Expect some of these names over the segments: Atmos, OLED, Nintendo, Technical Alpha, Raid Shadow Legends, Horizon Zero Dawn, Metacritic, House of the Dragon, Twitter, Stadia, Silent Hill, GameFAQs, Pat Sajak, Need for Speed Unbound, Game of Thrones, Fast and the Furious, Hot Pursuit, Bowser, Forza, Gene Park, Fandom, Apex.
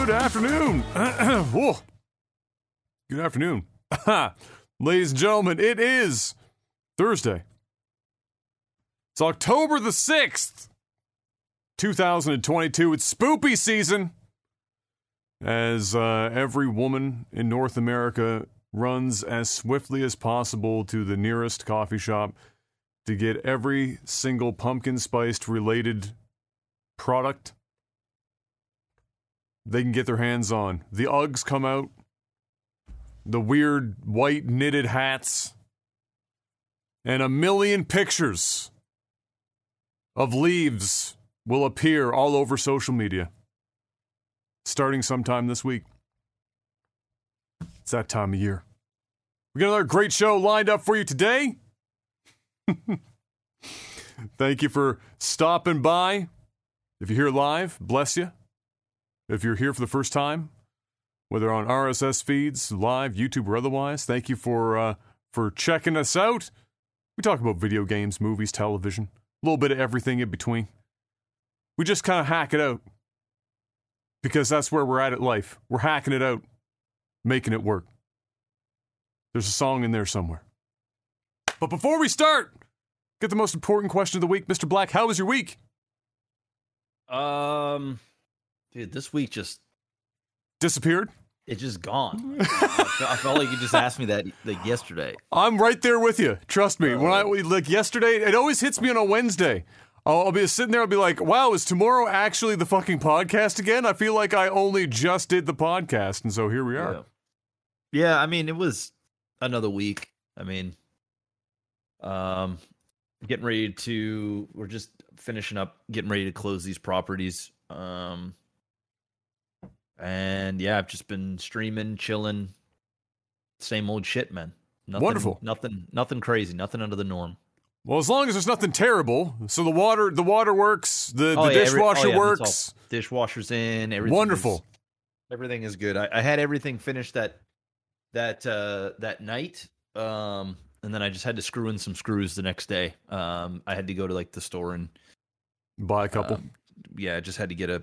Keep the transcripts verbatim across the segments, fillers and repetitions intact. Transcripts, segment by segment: Good afternoon. Whoa. Good afternoon. Ladies and gentlemen, it is Thursday. It's October the sixth, two thousand twenty-two. It's spoopy season. As uh, every woman in North America runs as swiftly as possible to the nearest coffee shop to get every single pumpkin spiced related product they can get their hands on. The Uggs come out. The weird white knitted hats. And a million pictures of leaves will appear all over social media. Starting sometime this week. It's that time of year. We got another great show lined up for you today. Thank you for stopping by. If you're here live, bless you. If you're here for the first time, whether on R S S feeds, live, YouTube, or otherwise, thank you for uh, for checking us out. We talk about video games, movies, television, a little bit of everything in between. We just kind of hack it out. Because that's where we're at at life. We're hacking it out. Making it work. There's a song in there somewhere. But before we start, get the most important question of the week. Mister Black, how was your week? Um, dude, this week just... Disappeared? It's just gone. I felt like you just asked me that like yesterday. I'm right there with you. Trust me. When I like yesterday, it always hits me on a Wednesday. I'll, I'll be sitting there, I'll be like, wow, is tomorrow actually the fucking podcast again? I feel like I only just did the podcast, and so here we are. Yeah, yeah I mean, it was another week. I mean, um, getting ready to, we're just finishing up, getting ready to close these properties. Um, and yeah, I've just been streaming, chilling, same old shit, man. Nothing, Wonderful. Nothing, nothing crazy, nothing under the norm. Well, as long as there's nothing terrible, so the water, the water works, the, oh, the yeah, dishwasher every, oh, yeah, works, dishwasher's in, everything. Wonderful, is, everything is good. I, I had everything finished that that uh, that night, um, and then I just had to screw in some screws the next day. Um, I had to go to like the store and buy a couple. Um, yeah, I just had to get a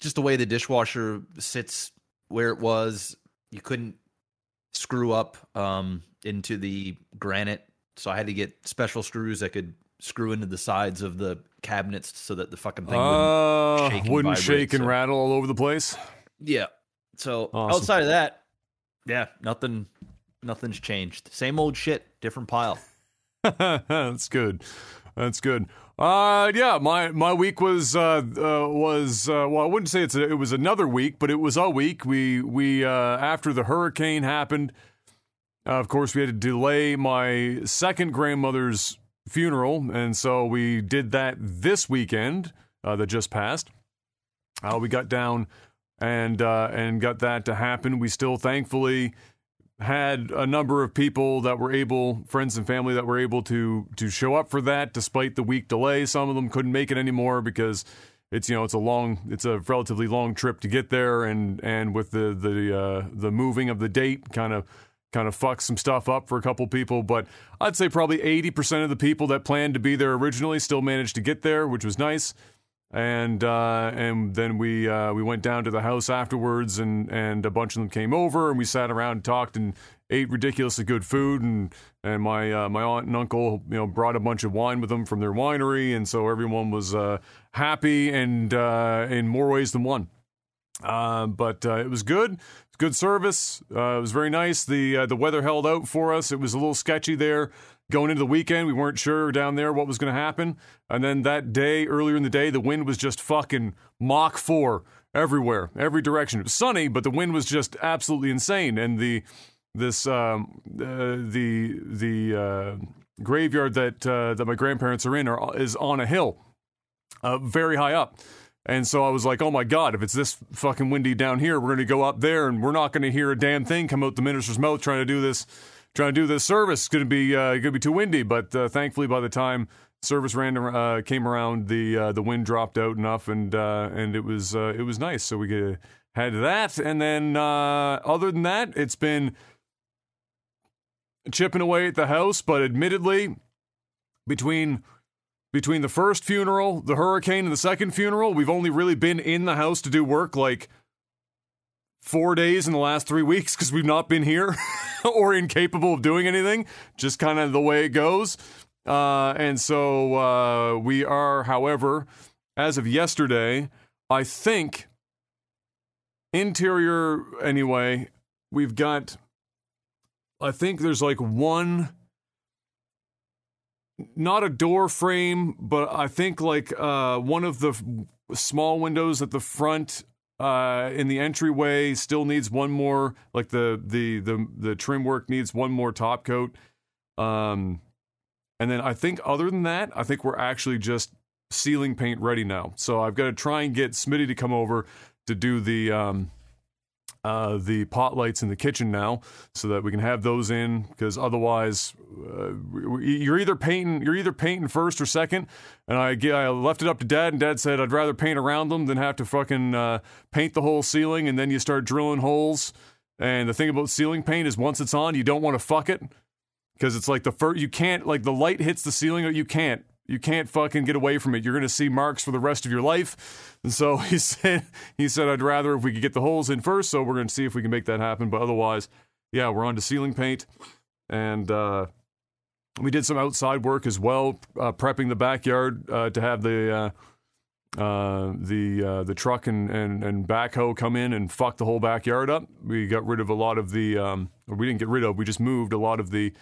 just the way the dishwasher sits where it was. You couldn't screw up um, into the granite. So I had to get special screws that could screw into the sides of the cabinets so that the fucking thing wouldn't uh, shake and, wouldn't vibrate, shake and so. rattle all over the place. Yeah. So awesome. Outside of that, yeah, nothing, nothing's changed. Same old shit, different pile. That's good. That's good. Uh, yeah, my, my week was uh, uh, was uh, well, I wouldn't say it's a, it was another week, but it was a week. We we uh, after the hurricane happened. Uh, of course, we had to delay my second grandmother's funeral, and so we did that this weekend uh, that just passed. Uh, we got down and uh, and got that to happen. We still, thankfully, had a number of people that were able, friends and family that were able to to show up for that, despite the week delay. Some of them couldn't make it anymore because it's you know it's a long, it's a relatively long trip to get there, and and with the the uh, the moving of the date, kind of. Kind of fucked some stuff up for a couple people, but I'd say probably eighty percent of the people that planned to be there originally still managed to get there, which was nice. And uh, and then we uh, we went down to the house afterwards, and, and a bunch of them came over, and we sat around and talked and ate ridiculously good food. And and my uh, my aunt and uncle you know brought a bunch of wine with them from their winery, and so everyone was uh, happy and uh, in more ways than one. Uh, but uh, it was good. Good service. Uh, it was very nice. The uh, the weather held out for us. It was a little sketchy there going into the weekend. We weren't sure down there what was going to happen. And then that day, earlier in the day, the wind was just fucking Mach four everywhere, every direction. It was sunny, but the wind was just absolutely insane. And the this um, uh, the the uh, graveyard that uh, that my grandparents are in are, is on a hill, uh, very high up. And so I was like, oh my God, if it's this fucking windy down here, we're going to go up there and we're not going to hear a damn thing come out the minister's mouth trying to do this, trying to do this service. It's going to be, uh, going to be too windy. But, uh, thankfully by the time service ran, uh, came around, the, uh, the wind dropped out enough and, uh, and it was, uh, it was nice. So we uh, had that. And then, uh, other than that, it's been chipping away at the house, but admittedly between Between the first funeral, the hurricane, and the second funeral, we've only really been in the house to do work like four days in the last three weeks because we've not been here or incapable of doing anything. Just kind of the way it goes. Uh, and so uh, we are, however, as of yesterday, I think, interior anyway, we've got, I think there's like one, not a door frame, but I think like uh, one of the f- small windows at the front uh, in the entryway still needs one more, like the, the, the, the trim work needs one more top coat. Um, and then I think other than that, I think we're actually just ceiling paint ready now. So I've got to try and get Smitty to come over to do the... Um, Uh, the pot lights in the kitchen now, so that we can have those in. Because otherwise, uh, you're either painting, you're either painting first or second. And I, I left it up to Dad, and Dad said I'd rather paint around them than have to fucking uh, paint the whole ceiling. And then you start drilling holes. And the thing about ceiling paint is, once it's on, you don't want to fuck it, because it's like the first you can't like the light hits the ceiling, or you can't. You can't fucking get away from it. You're going to see marks for the rest of your life. And so he said, he said, I'd rather if we could get the holes in first. So we're going to see if we can make that happen. But otherwise, yeah, we're on to ceiling paint. And uh, we did some outside work as well, uh, prepping the backyard uh, to have the uh, uh, the uh, the truck and, and, and backhoe come in and fuck the whole backyard up. We got rid of a lot of the, um, or we didn't get rid of, we just moved a lot of the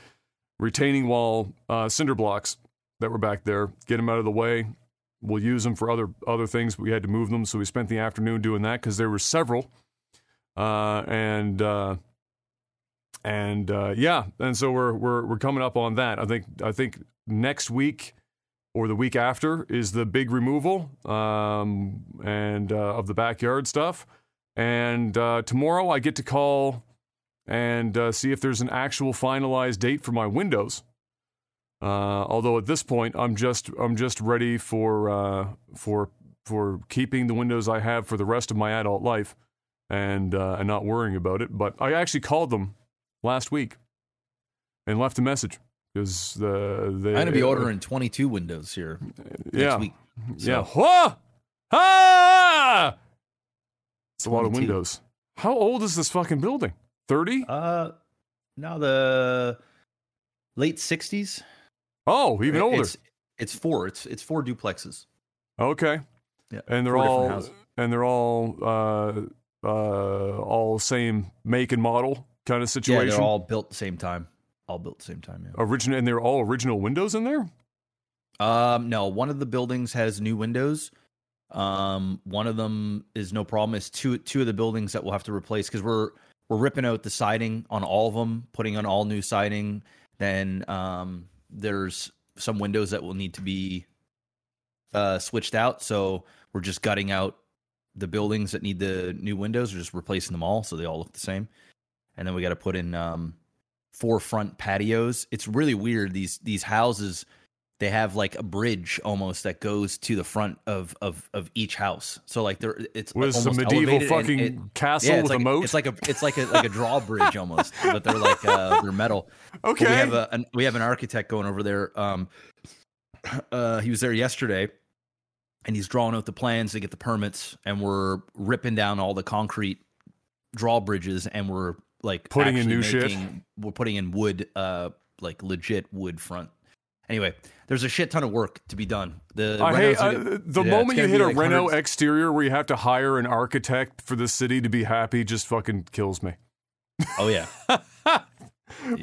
retaining wall uh, cinder blocks that were back there, get them out of the way. We'll use them for other other things. We had to move them, so we spent the afternoon doing that because there were several. Uh, and uh, and uh, yeah, and so we're we're we're coming up on that. I think I think next week or the week after is the big removal um, and uh, of the backyard stuff. And uh, tomorrow I get to call and uh, see if there's an actual finalized date for my windows. Uh, although at this point I'm just I'm just ready for uh, for for keeping the windows I have for the rest of my adult life and uh, and not worrying about it. But I actually called them last week and left a message because the they, I'm gonna be ordering uh, twenty-two windows here next yeah week, so. yeah Whoa! Ah! It's a lot of windows. How old is this fucking building? thirty? Uh, now the late sixties. Oh, even older. It's, it's four. It's it's four duplexes. Okay. Yeah. And they're all and they're all uh uh all same make and model kind of situation. Yeah, they're all built at the same time. All built at the same time, yeah. Original and they're all original windows in there? Um no, one of the buildings has new windows. Um one of them is no problem. It's two two of the buildings that we'll have to replace because we're we're ripping out the siding on all of them, putting on all new siding. Then um there's some windows that will need to be uh, switched out. So we're just gutting out the buildings that need the new windows. We're just replacing them all so they all look the same. And then we got to put in um, four front patios. It's really weird. These these houses, they have like a bridge almost that goes to the front of of, of each house. So like there, it's well, almost a medieval fucking it, castle yeah, with like, a moat. It's like a it's like a like a drawbridge almost, but they're like uh, they're metal. Okay. But we have a an, we have an architect going over there. Um, uh, he was there yesterday, and he's drawing out the plans to get the permits, and we're ripping down all the concrete drawbridges, and we're like putting in new making, shit. We're putting in wood, uh, like legit wood front. Anyway, there's a shit ton of work to be done. The I hate, I, the yeah, moment you hit a like reno hundreds. exterior where you have to hire an architect for the city to be happy just fucking kills me. Oh, yeah. yeah.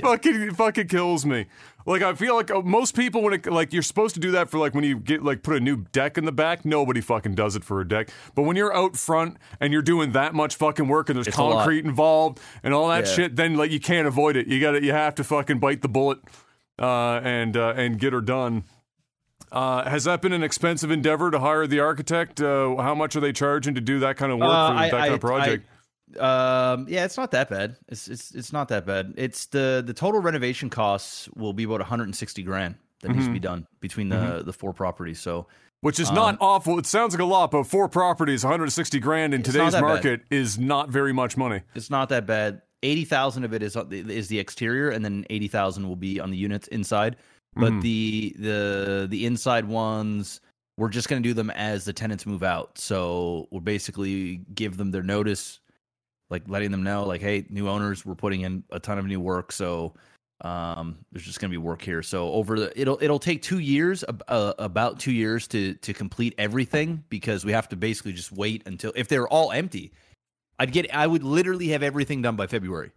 Fucking fucking kills me. Like, I feel like most people, when it, like you're supposed to do that for like when you get like put a new deck in the back. Nobody fucking does it for a deck. But when you're out front and you're doing that much fucking work and there's it's concrete involved and all that yeah. shit, then like you can't avoid it. You got You have to fucking bite the bullet. Uh, and uh, and get her done. Uh, has that been an expensive endeavor to hire the architect? Uh, how much are they charging to do that kind of work uh, for I, that I, kind of project? I, um, yeah, it's not that bad. It's it's it's not that bad. It's the the total renovation costs will be about one hundred sixty grand that mm-hmm. needs to be done between the, mm-hmm. the four properties. So which is um, not awful. It sounds like a lot, but four properties, one hundred sixty grand in today's market bad. is not very much money. It's not that bad. Eighty thousand of it is is the exterior, and then eighty thousand will be on the units inside. But mm. the the the inside ones, we're just going to do them as the tenants move out. So we'll basically give them their notice, like letting them know, like, hey, new owners, we're putting in a ton of new work, so um, there's just going to be work here. So over the it'll it'll take two years, uh, about two years to to complete everything, because we have to basically just wait until if they're all empty, I'd get I would literally have everything done by February.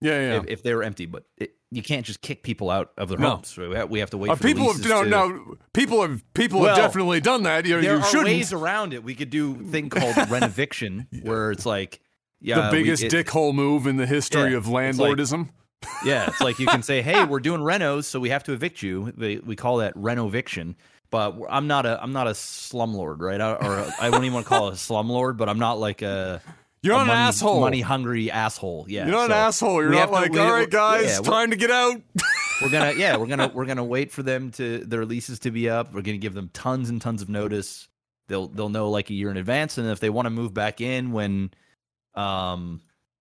Yeah, yeah. If, if they were empty, but it, you can't just kick people out of their no. homes. We have, we have to wait. Uh, for people the have, no, to... no, people have people well, have definitely done that. You, there you are shouldn't. ways around it. We could do a thing called rent eviction, where it's like, yeah, the biggest dickhole move in the history yeah, of landlordism. It's like, yeah, it's like you can say, hey, we're doing renos, so we have to evict you. They, we call that renoviction. But I'm not a I'm not a slumlord, right? I, or a, I wouldn't even want to call it a slumlord, but I'm not like a. You're not money, an asshole. Money-hungry asshole. Yeah, you're not so an asshole. You're not like, to, all right, guys, yeah, time to get out. we're gonna, yeah, we're gonna, we're gonna wait for them to their leases to be up. We're gonna give them tons and tons of notice. They'll, they'll know like a year in advance, and if they want to move back in when, um,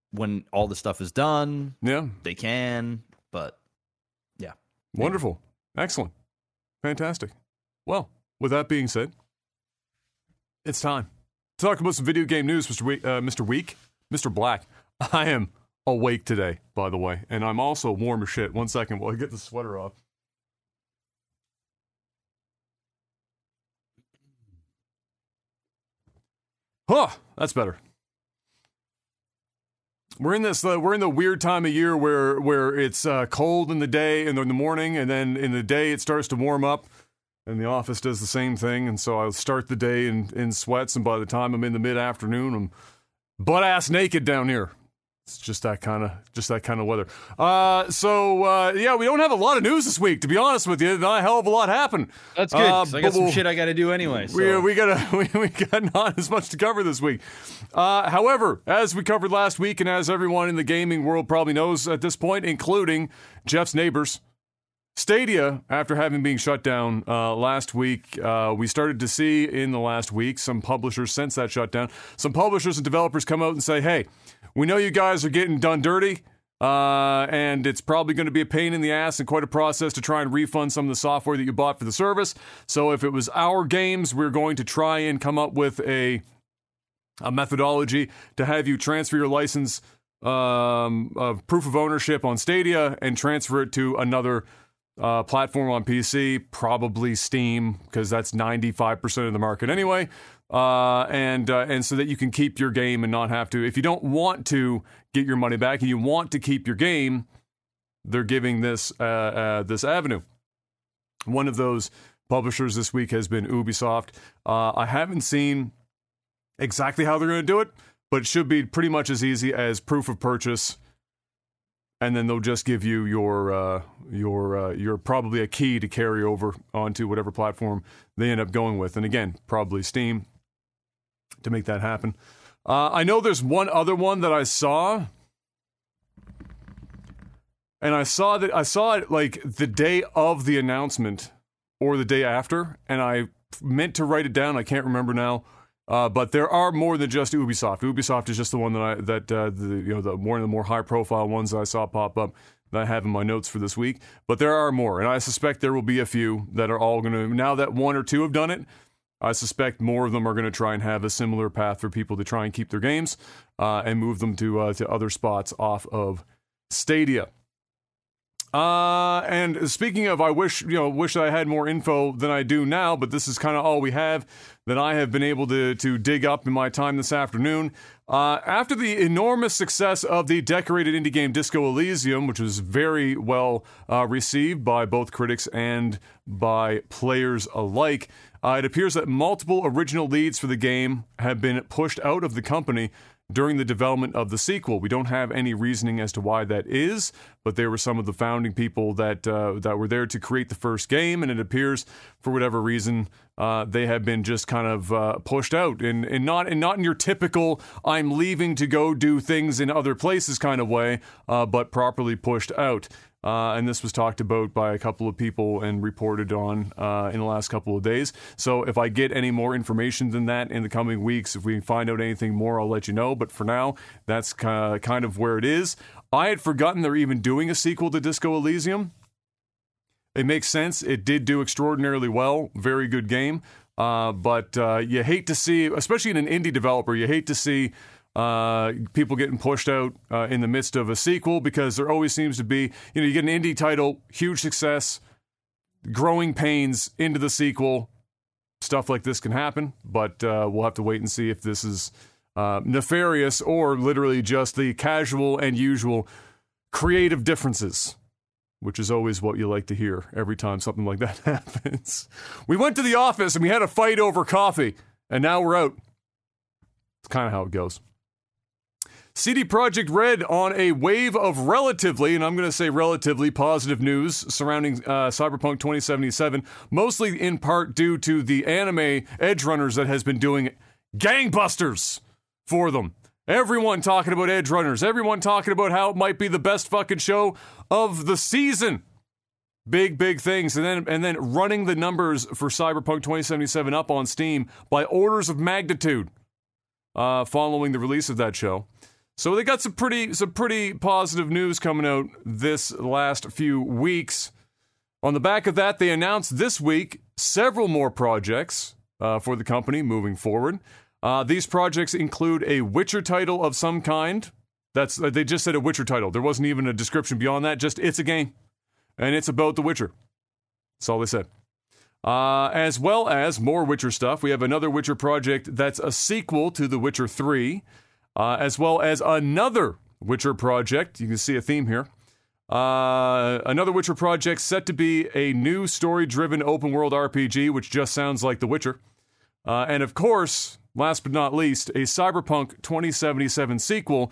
when all the stuff is done, yeah, they can. But, yeah, wonderful, yeah. Excellent, fantastic. Well, with that being said, it's time. Talk about some video game news, Mister Week, uh, Mister Week, Mister Black. I am awake today, by the way, and I'm also warm as shit. One second while I get the sweater off. Huh, that's better. We're in this. Uh, we're in the weird time of year where where it's uh, cold in the day and in the morning, and then in the day it starts to warm up. And the office does the same thing, and so I'll start the day in, in sweats, and by the time I'm in the mid-afternoon, I'm butt-ass naked down here. It's just that kind of just that kind of weather. Uh, so, uh, yeah, we don't have a lot of news this week, to be honest with you. Not a hell of a lot happened. That's good, uh, I got some we'll, shit I got to do anyway. So. We, we, gotta, we, we got not as much to cover this week. Uh, however, as we covered last week, and as everyone in the gaming world probably knows at this point, including Jeff's neighbors, Stadia, after having been shut down uh, last week, uh, we started to see in the last week some publishers, since that shutdown, some publishers and developers come out and say, hey, we know you guys are getting done dirty, uh, and it's probably going to be a pain in the ass and quite a process to try and refund some of the software that you bought for the service. So if it was our games, we're going to try and come up with a, a methodology to have you transfer your license um, of proof of ownership on Stadia and transfer it to another Uh, platform on P C, probably Steam, because that's ninety-five percent of the market anyway, uh, and uh, and so that you can keep your game and not have to. If you don't want to get your money back and you want to keep your game, they're giving this uh, uh, this avenue. One of those publishers this week has been Ubisoft. Uh, I haven't seen exactly how they're going to do it, but it should be pretty much as easy as proof of purchase. And then they'll just give you your uh, your uh, your probably a key to carry over onto whatever platform they end up going with, and again, probably Steam to make that happen. Uh, I know there's one other one that I saw, and I saw that I saw it like the day of the announcement or the day after, and I meant to write it down. I can't remember now. Uh, but there are more than just Ubisoft. Ubisoft is just the one that I that uh, the you know the one of the more high profile ones that I saw pop up that I have in my notes for this week. But there are more, and I suspect there will be a few that are all going to. Now that one or two have done it, I suspect more of them are going to try and have a similar path for people to try and keep their games uh, and move them to uh, to other spots off of Stadia. Uh, and speaking of, I wish, you know, wish I had more info than I do now, but this is kind of all we have that I have been able to, to dig up in my time this afternoon. Uh, after the enormous success of the decorated indie game Disco Elysium, which was very well uh, received by both critics and by players alike, uh, it appears that multiple original leads for the game have been pushed out of the company during the development of the sequel. We don't have any reasoning as to why that is, but they were some of the founding people that uh, that were there to create the first game, and it appears, for whatever reason, uh, they have been just kind of uh, pushed out, and, and, not, and not in your typical, I'm leaving to go do things in other places kind of way, uh, but properly pushed out. Uh, and this was talked about by a couple of people and reported on uh, in the last couple of days. So if I get any more information than that in the coming weeks, if we find out anything more, I'll let you know. But for now, that's uh, kind of where it is. I had forgotten they're even doing a sequel to Disco Elysium. It makes sense. It did do extraordinarily well. Very good game. Uh, but uh, you hate to see, especially in an indie developer, you hate to see Uh, people getting pushed out uh, in the midst of a sequel, because there always seems to be, you know, you get an indie title, huge success, growing pains into the sequel. Stuff like this can happen, but uh, we'll have to wait and see if this is uh, nefarious or literally just the casual and usual creative differences, which is always what you like to hear every time something like that happens. We went to the office and we had a fight over coffee, and now we're out. It's kind of how it goes. C D Projekt Red on a wave of relatively, and I'm going to say relatively, positive news surrounding uh, Cyberpunk twenty seventy-seven, mostly in part due to the anime Edgerunners that has been doing gangbusters for them. Everyone talking about Edgerunners, everyone talking about how it might be the best fucking show of the season. Big, big things, and then and then running the numbers for Cyberpunk twenty seventy-seven up on Steam by orders of magnitude uh, following the release of that show. So they got some pretty some pretty positive news coming out this last few weeks. On the back of that, they announced this week several more projects uh, for the company moving forward. Uh, these projects include a Witcher title of some kind. That's uh, they just said a Witcher title. There wasn't even a description beyond that. Just it's a game, and it's about The Witcher. That's all they said. Uh, as well as more Witcher stuff. We have another Witcher project that's a sequel to The Witcher three. Uh, as well as another Witcher project. You can see a theme here. Uh, another Witcher project set to be a new story-driven open-world R P G, which just sounds like The Witcher. Uh, and of course, last but not least, a Cyberpunk twenty seventy-seven sequel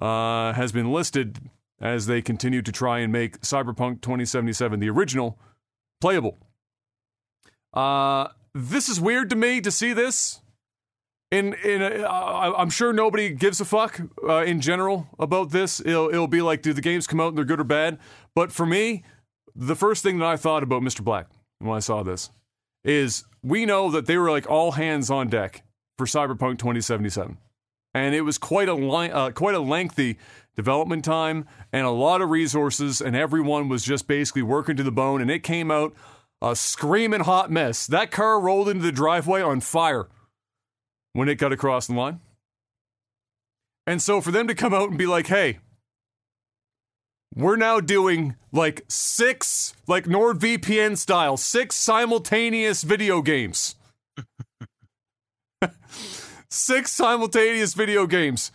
uh, has been listed as they continue to try and make Cyberpunk twenty seventy-seven, the original, playable. Uh, this is weird to me to see this. In in, a, uh, I'm sure nobody gives a fuck uh, in general about this. It'll it'll be like, do the games come out and they're good or bad? But for me, the first thing that I thought about Mister Black when I saw this is we know that they were like all hands on deck for Cyberpunk twenty seventy-seven, and it was quite a li- uh, quite a lengthy development time and a lot of resources, and everyone was just basically working to the bone, and it came out a screaming hot mess. That car rolled into the driveway on fire when it got across the line. And so for them to come out and be like, hey, we're now doing like six, like NordVPN style, six simultaneous video games. Six simultaneous video games.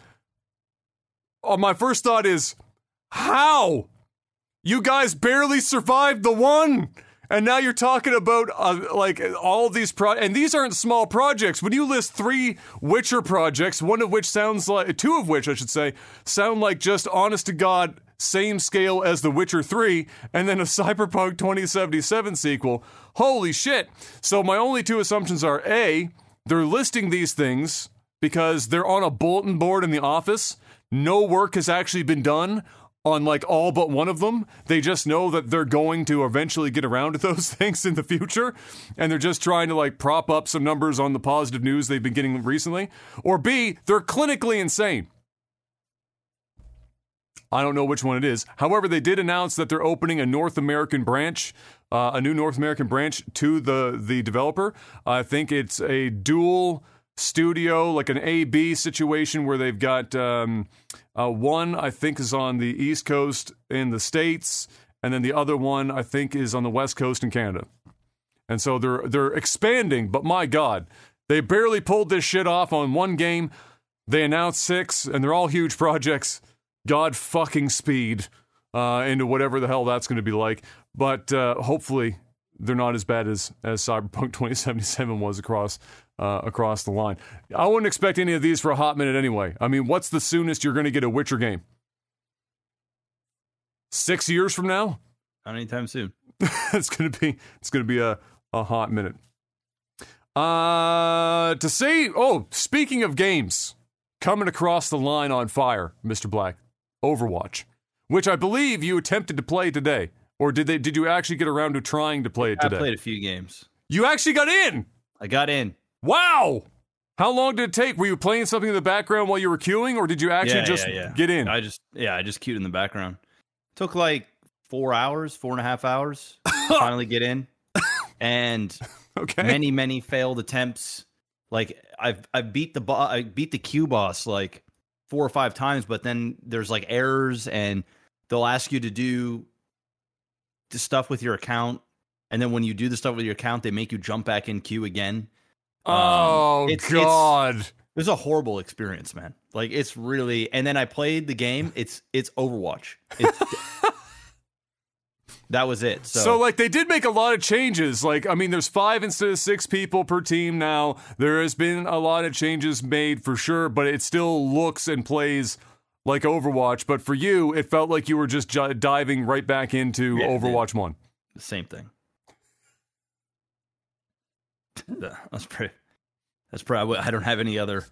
Oh, my first thought is, how? You guys barely survived the one. And now you're talking about, uh, like, all these pro- and these aren't small projects. When you list three Witcher projects, one of which sounds like, two of which, I should say, sound like just honest-to-God same scale as The Witcher three, and then a Cyberpunk twenty seventy-seven sequel. Holy shit. So my only two assumptions are, A, they're listing these things because they're on a bulletin board in the office. No work has actually been done on like all but one of them. They just know that they're going to eventually get around to those things in the future, and they're just trying to like prop up some numbers on the positive news they've been getting recently. Or B, they're clinically insane. I don't know which one it is. However, they did announce that they're opening a North American branch, uh, a new North American branch to the, the developer. I think it's a dual studio, like an A B situation where they've got um, uh, one I think is on the East Coast in the States, and then the other one I think is on the West Coast in Canada. And so they're they're expanding, but my God, they barely pulled this shit off on one game. They announced six, and they're all huge projects. God fucking speed uh, into whatever the hell that's going to be like. But uh, hopefully they're not as bad as, as Cyberpunk twenty seventy-seven was across uh, across the line. I wouldn't expect any of these for a hot minute anyway. I mean, what's the soonest you're going to get a Witcher game? Six years from now? Not anytime soon. it's going to be it's going to be a, a hot minute. Uh, to say, oh, speaking of games coming across the line on fire, Mister Black, Overwatch, which I believe you attempted to play today. Or did they? Did you actually get around to trying to play it today? I played a few games. You actually got in? I got in. Wow! How long did it take? Were you playing something in the background while you were queuing, or did you actually yeah, just yeah, yeah. get in? I just, yeah, I just queued in the background. It took like four hours, four and a half hours to finally get in. And okay. many, many failed attempts. Like, I've, I beat the bo- I beat the queue boss like four or five times, but then there's like errors and they'll ask you to do the stuff with your account. And then when you do the stuff with your account, they make you jump back in queue again. Oh, um, it's, God. It's, it's a horrible experience, man. Like, it's really... And then I played the game. It's it's Overwatch. It's, that was it. So. so, like, they did make a lot of changes. Like, I mean, there's five instead of six people per team now. There has been a lot of changes made for sure, but it still looks and plays... like Overwatch, but for you, it felt like you were just j- diving right back into yeah, Overwatch one. The same thing. That's pretty. That's probably. I don't have any other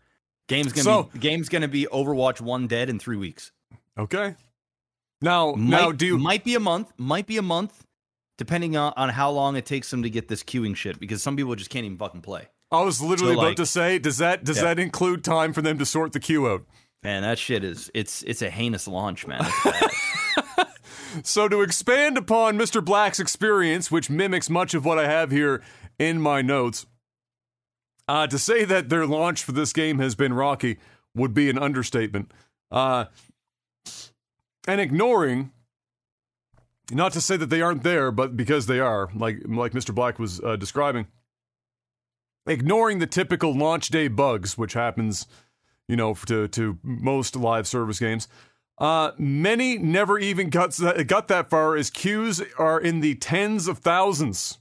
games. Gonna so, be game's gonna be Overwatch one dead in three weeks. Okay. Now, might, now do you, might be a month. Might be a month, depending on, on how long it takes them to get this queuing shit. Because some people just can't even fucking play. I was literally so, like, about to say, does that does yeah. that include time for them to sort the queue out? Man, that shit is, it's it's a heinous launch, man. So to expand upon Mister Black's experience, which mimics much of what I have here in my notes, uh, to say that their launch for this game has been rocky would be an understatement. Uh, and ignoring, not to say that they aren't there, but because they are, like, like Mister Black was uh, describing, ignoring the typical launch day bugs, which happens... you know, to, to most live service games. Uh, many never even got, got that far, as queues are in the tens of thousands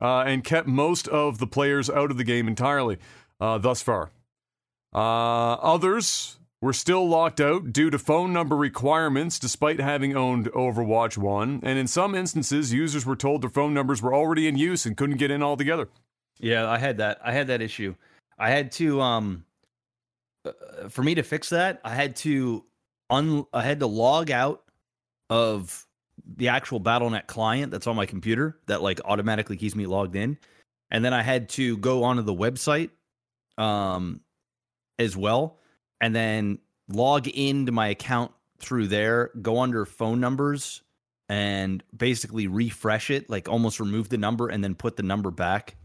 uh, and kept most of the players out of the game entirely uh, thus far. Uh, others were still locked out due to phone number requirements, despite having owned Overwatch one, and in some instances, users were told their phone numbers were already in use and couldn't get in altogether. Yeah, I had that. I had that issue. I had to... Um... for me to fix that, I had to un- I had to log out of the actual Battle dot net client that's on my computer that like automatically keeps me logged in, and then I had to go onto the website um, as well, and then log into my account through there, go under phone numbers, and basically refresh it, like almost remove the number and then put the number back,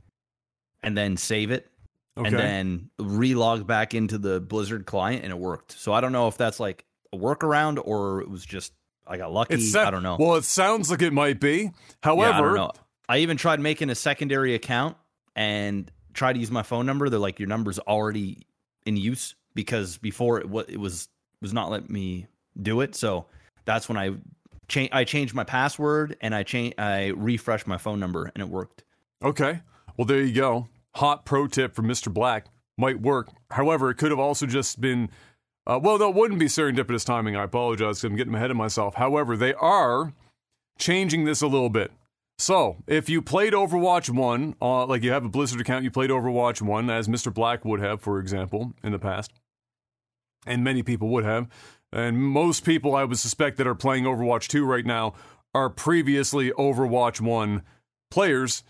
and then save it. Okay. And then relog back into the Blizzard client, and it worked. So I don't know if that's like a workaround or it was just I got lucky. Sa- I don't know. Well, it sounds like it might be. However, yeah, I don't know. I even tried making a secondary account and tried to use my phone number. They're like, your number's already in use, because before it, w- it was was not letting me do it. So that's when I cha- I changed my password and I cha- I refreshed my phone number, and it worked. Okay. Well, there you go. Hot pro tip from Mister Black might work. However, it could have also just been... Uh, well, that wouldn't be serendipitous timing. I apologize, because I'm getting ahead of myself. However, they are changing this a little bit. So, if you played Overwatch one, uh, like you have a Blizzard account, you played Overwatch one, as Mister Black would have, for example, in the past, and many people would have, and most people I would suspect that are playing Overwatch two right now are previously Overwatch one players.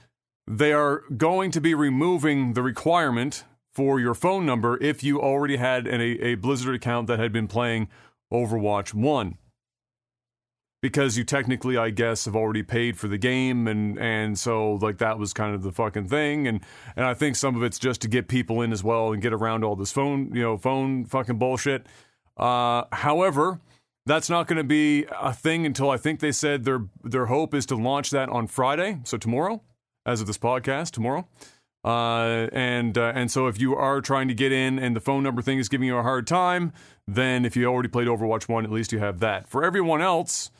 They are going to be removing the requirement for your phone number if you already had an, a, a Blizzard account that had been playing Overwatch one. Because you technically, I guess, have already paid for the game, and, and so, like, that was kind of the fucking thing, and, and I think some of it's just to get people in as well and get around all this phone, you know, phone fucking bullshit. Uh, however, that's not going to be a thing until I think they said their their hope is to launch that on Friday, so tomorrow. As of this podcast, tomorrow. Uh, and uh, and so if you are trying to get in and the phone number thing is giving you a hard time, then if you already played Overwatch one, at least you have that. For everyone else,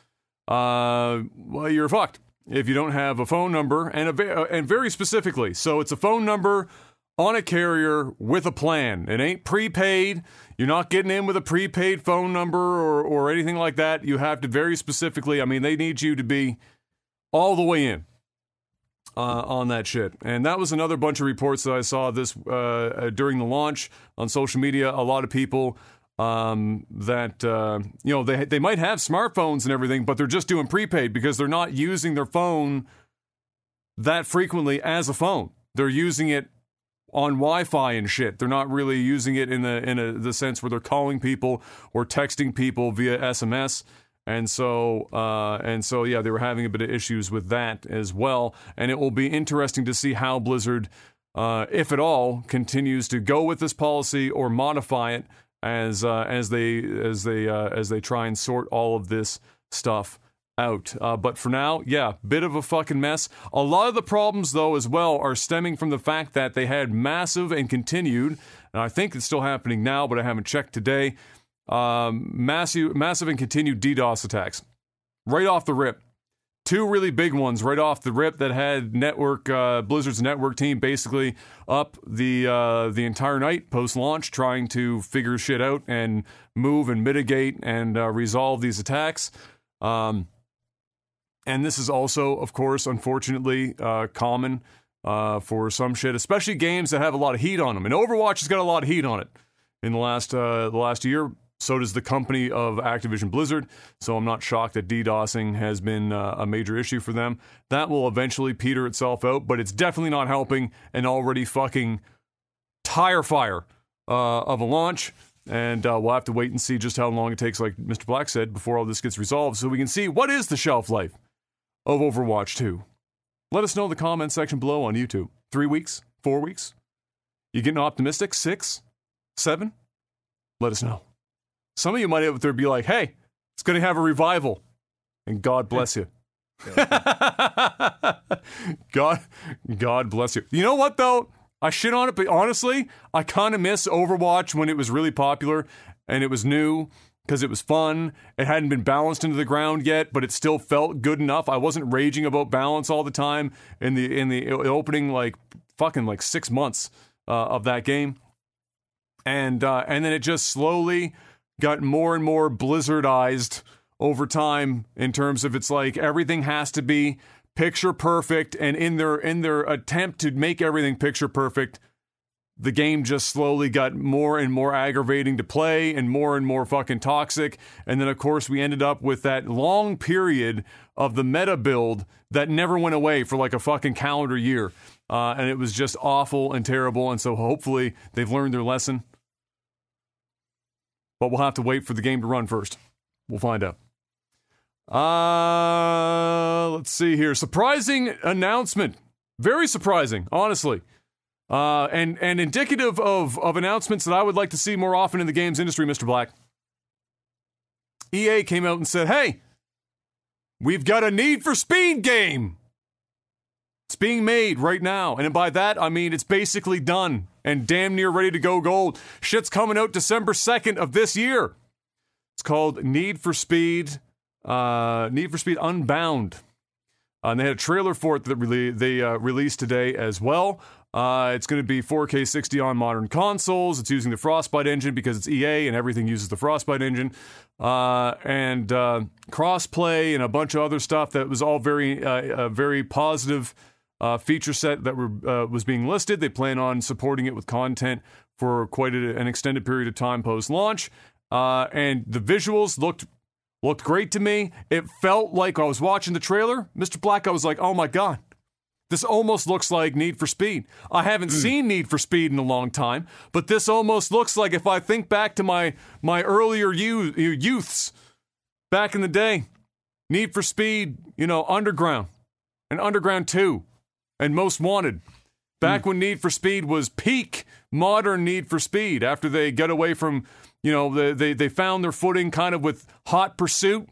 uh, well, you're fucked if you don't have a phone number, and a, and very specifically. So it's a phone number on a carrier with a plan. It ain't prepaid. You're not getting in with a prepaid phone number or, or anything like that. You have to very specifically, I mean, they need you to be all the way in. Uh, on that shit. And that was another bunch of reports that I saw this uh, uh, during the launch on social media. A lot of people um, that, uh, you know, they they might have smartphones and everything, but they're just doing prepaid because they're not using their phone that frequently as a phone. They're using it on Wi-Fi and shit. They're not really using it in the in a, the sense where they're calling people or texting people via S M S. And so, uh, and so, yeah, they were having a bit of issues with that as well. And it will be interesting to see how Blizzard, uh, if at all, continues to go with this policy or modify it as uh, as they as they uh, as they try and sort all of this stuff out. Uh, but for now, yeah, bit of a fucking mess. A lot of the problems, though, as well, are stemming from the fact that they had massive and continued, and I think it's still happening now, but I haven't checked today, um, massive, massive and continued DDoS attacks right off the rip. Two really big ones right off the rip that had network uh, Blizzard's network team basically up the uh, the entire night post-launch trying to figure shit out and move and mitigate and uh, resolve these attacks. Um, and this is also, of course, unfortunately, uh, common uh, for some shit, especially games that have a lot of heat on them. And Overwatch has got a lot of heat on it in the last uh, the last year. So does the company of Activision Blizzard, so I'm not shocked that DDoSing has been uh, a major issue for them. That will eventually peter itself out, but it's definitely not helping an already fucking tire fire uh, of a launch, and uh, we'll have to wait and see just how long it takes, like Mister Black said, before all this gets resolved, so we can see what is the shelf life of Overwatch two. Let us know in the comment section below on YouTube. Three weeks? Four weeks? You getting optimistic? Six? Seven? Let us know. Some of you might out there be like, hey, it's going to have a revival. And God bless you. God, God bless you. You know what, though? I shit on it, but honestly, I kind of miss Overwatch when it was really popular and it was new because it was fun. It hadn't been balanced into the ground yet, but it still felt good enough. I wasn't raging about balance all the time in the in the opening, like, fucking, like, six months uh, of that game. And uh, and then it just slowly got more and more Blizzardized over time in terms of it's like everything has to be picture perfect, and in their in their attempt to make everything picture perfect, the game just slowly got more and more aggravating to play and more and more fucking toxic. And then of course we ended up with that long period of the meta build that never went away for like a fucking calendar year, uh, and it was just awful and terrible. And so hopefully they've learned their lesson. But we'll have to wait for the game to run first. We'll find out. Uh, let's see here. Surprising announcement. Very surprising, honestly. Uh, and, and indicative of, of announcements that I would like to see more often in the games industry, Mister Black. E A came out and said, hey, we've got a Need for Speed game. It's being made right now. And by that, I mean it's basically done and damn near ready to go gold. Shit's coming out December second of this year. It's called Need for Speed, uh, Need for Speed Unbound. Uh, and they had a trailer for it that re- they uh, released today as well. Uh, it's going to be four K sixty on modern consoles. It's using the Frostbite engine because it's E A and everything uses the Frostbite engine. Uh, and uh, crossplay and a bunch of other stuff that was all very, uh, uh, very positive. Uh, feature set that were, uh, was being listed. They plan on supporting it with content for quite a, an extended period of time post-launch. Uh, and the visuals looked looked great to me. It felt like I was watching the trailer. Mister Black, I was like, oh my God, this almost looks like Need for Speed. I haven't mm. seen Need for Speed in a long time, but this almost looks like, if I think back to my, my earlier youth, youths back in the day, Need for Speed, you know, Underground and Underground two. And Most Wanted, back mm. when Need for Speed was peak modern Need for Speed, after they got away from, you know, they, they, they found their footing kind of with Hot Pursuit,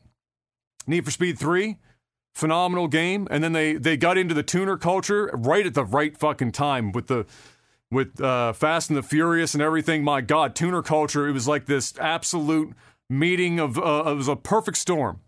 Need for Speed three, phenomenal game, and then they, they got into the tuner culture right at the right fucking time with the with uh, Fast and the Furious and everything. My God, tuner culture, it was like this absolute meeting of, uh, it was a perfect storm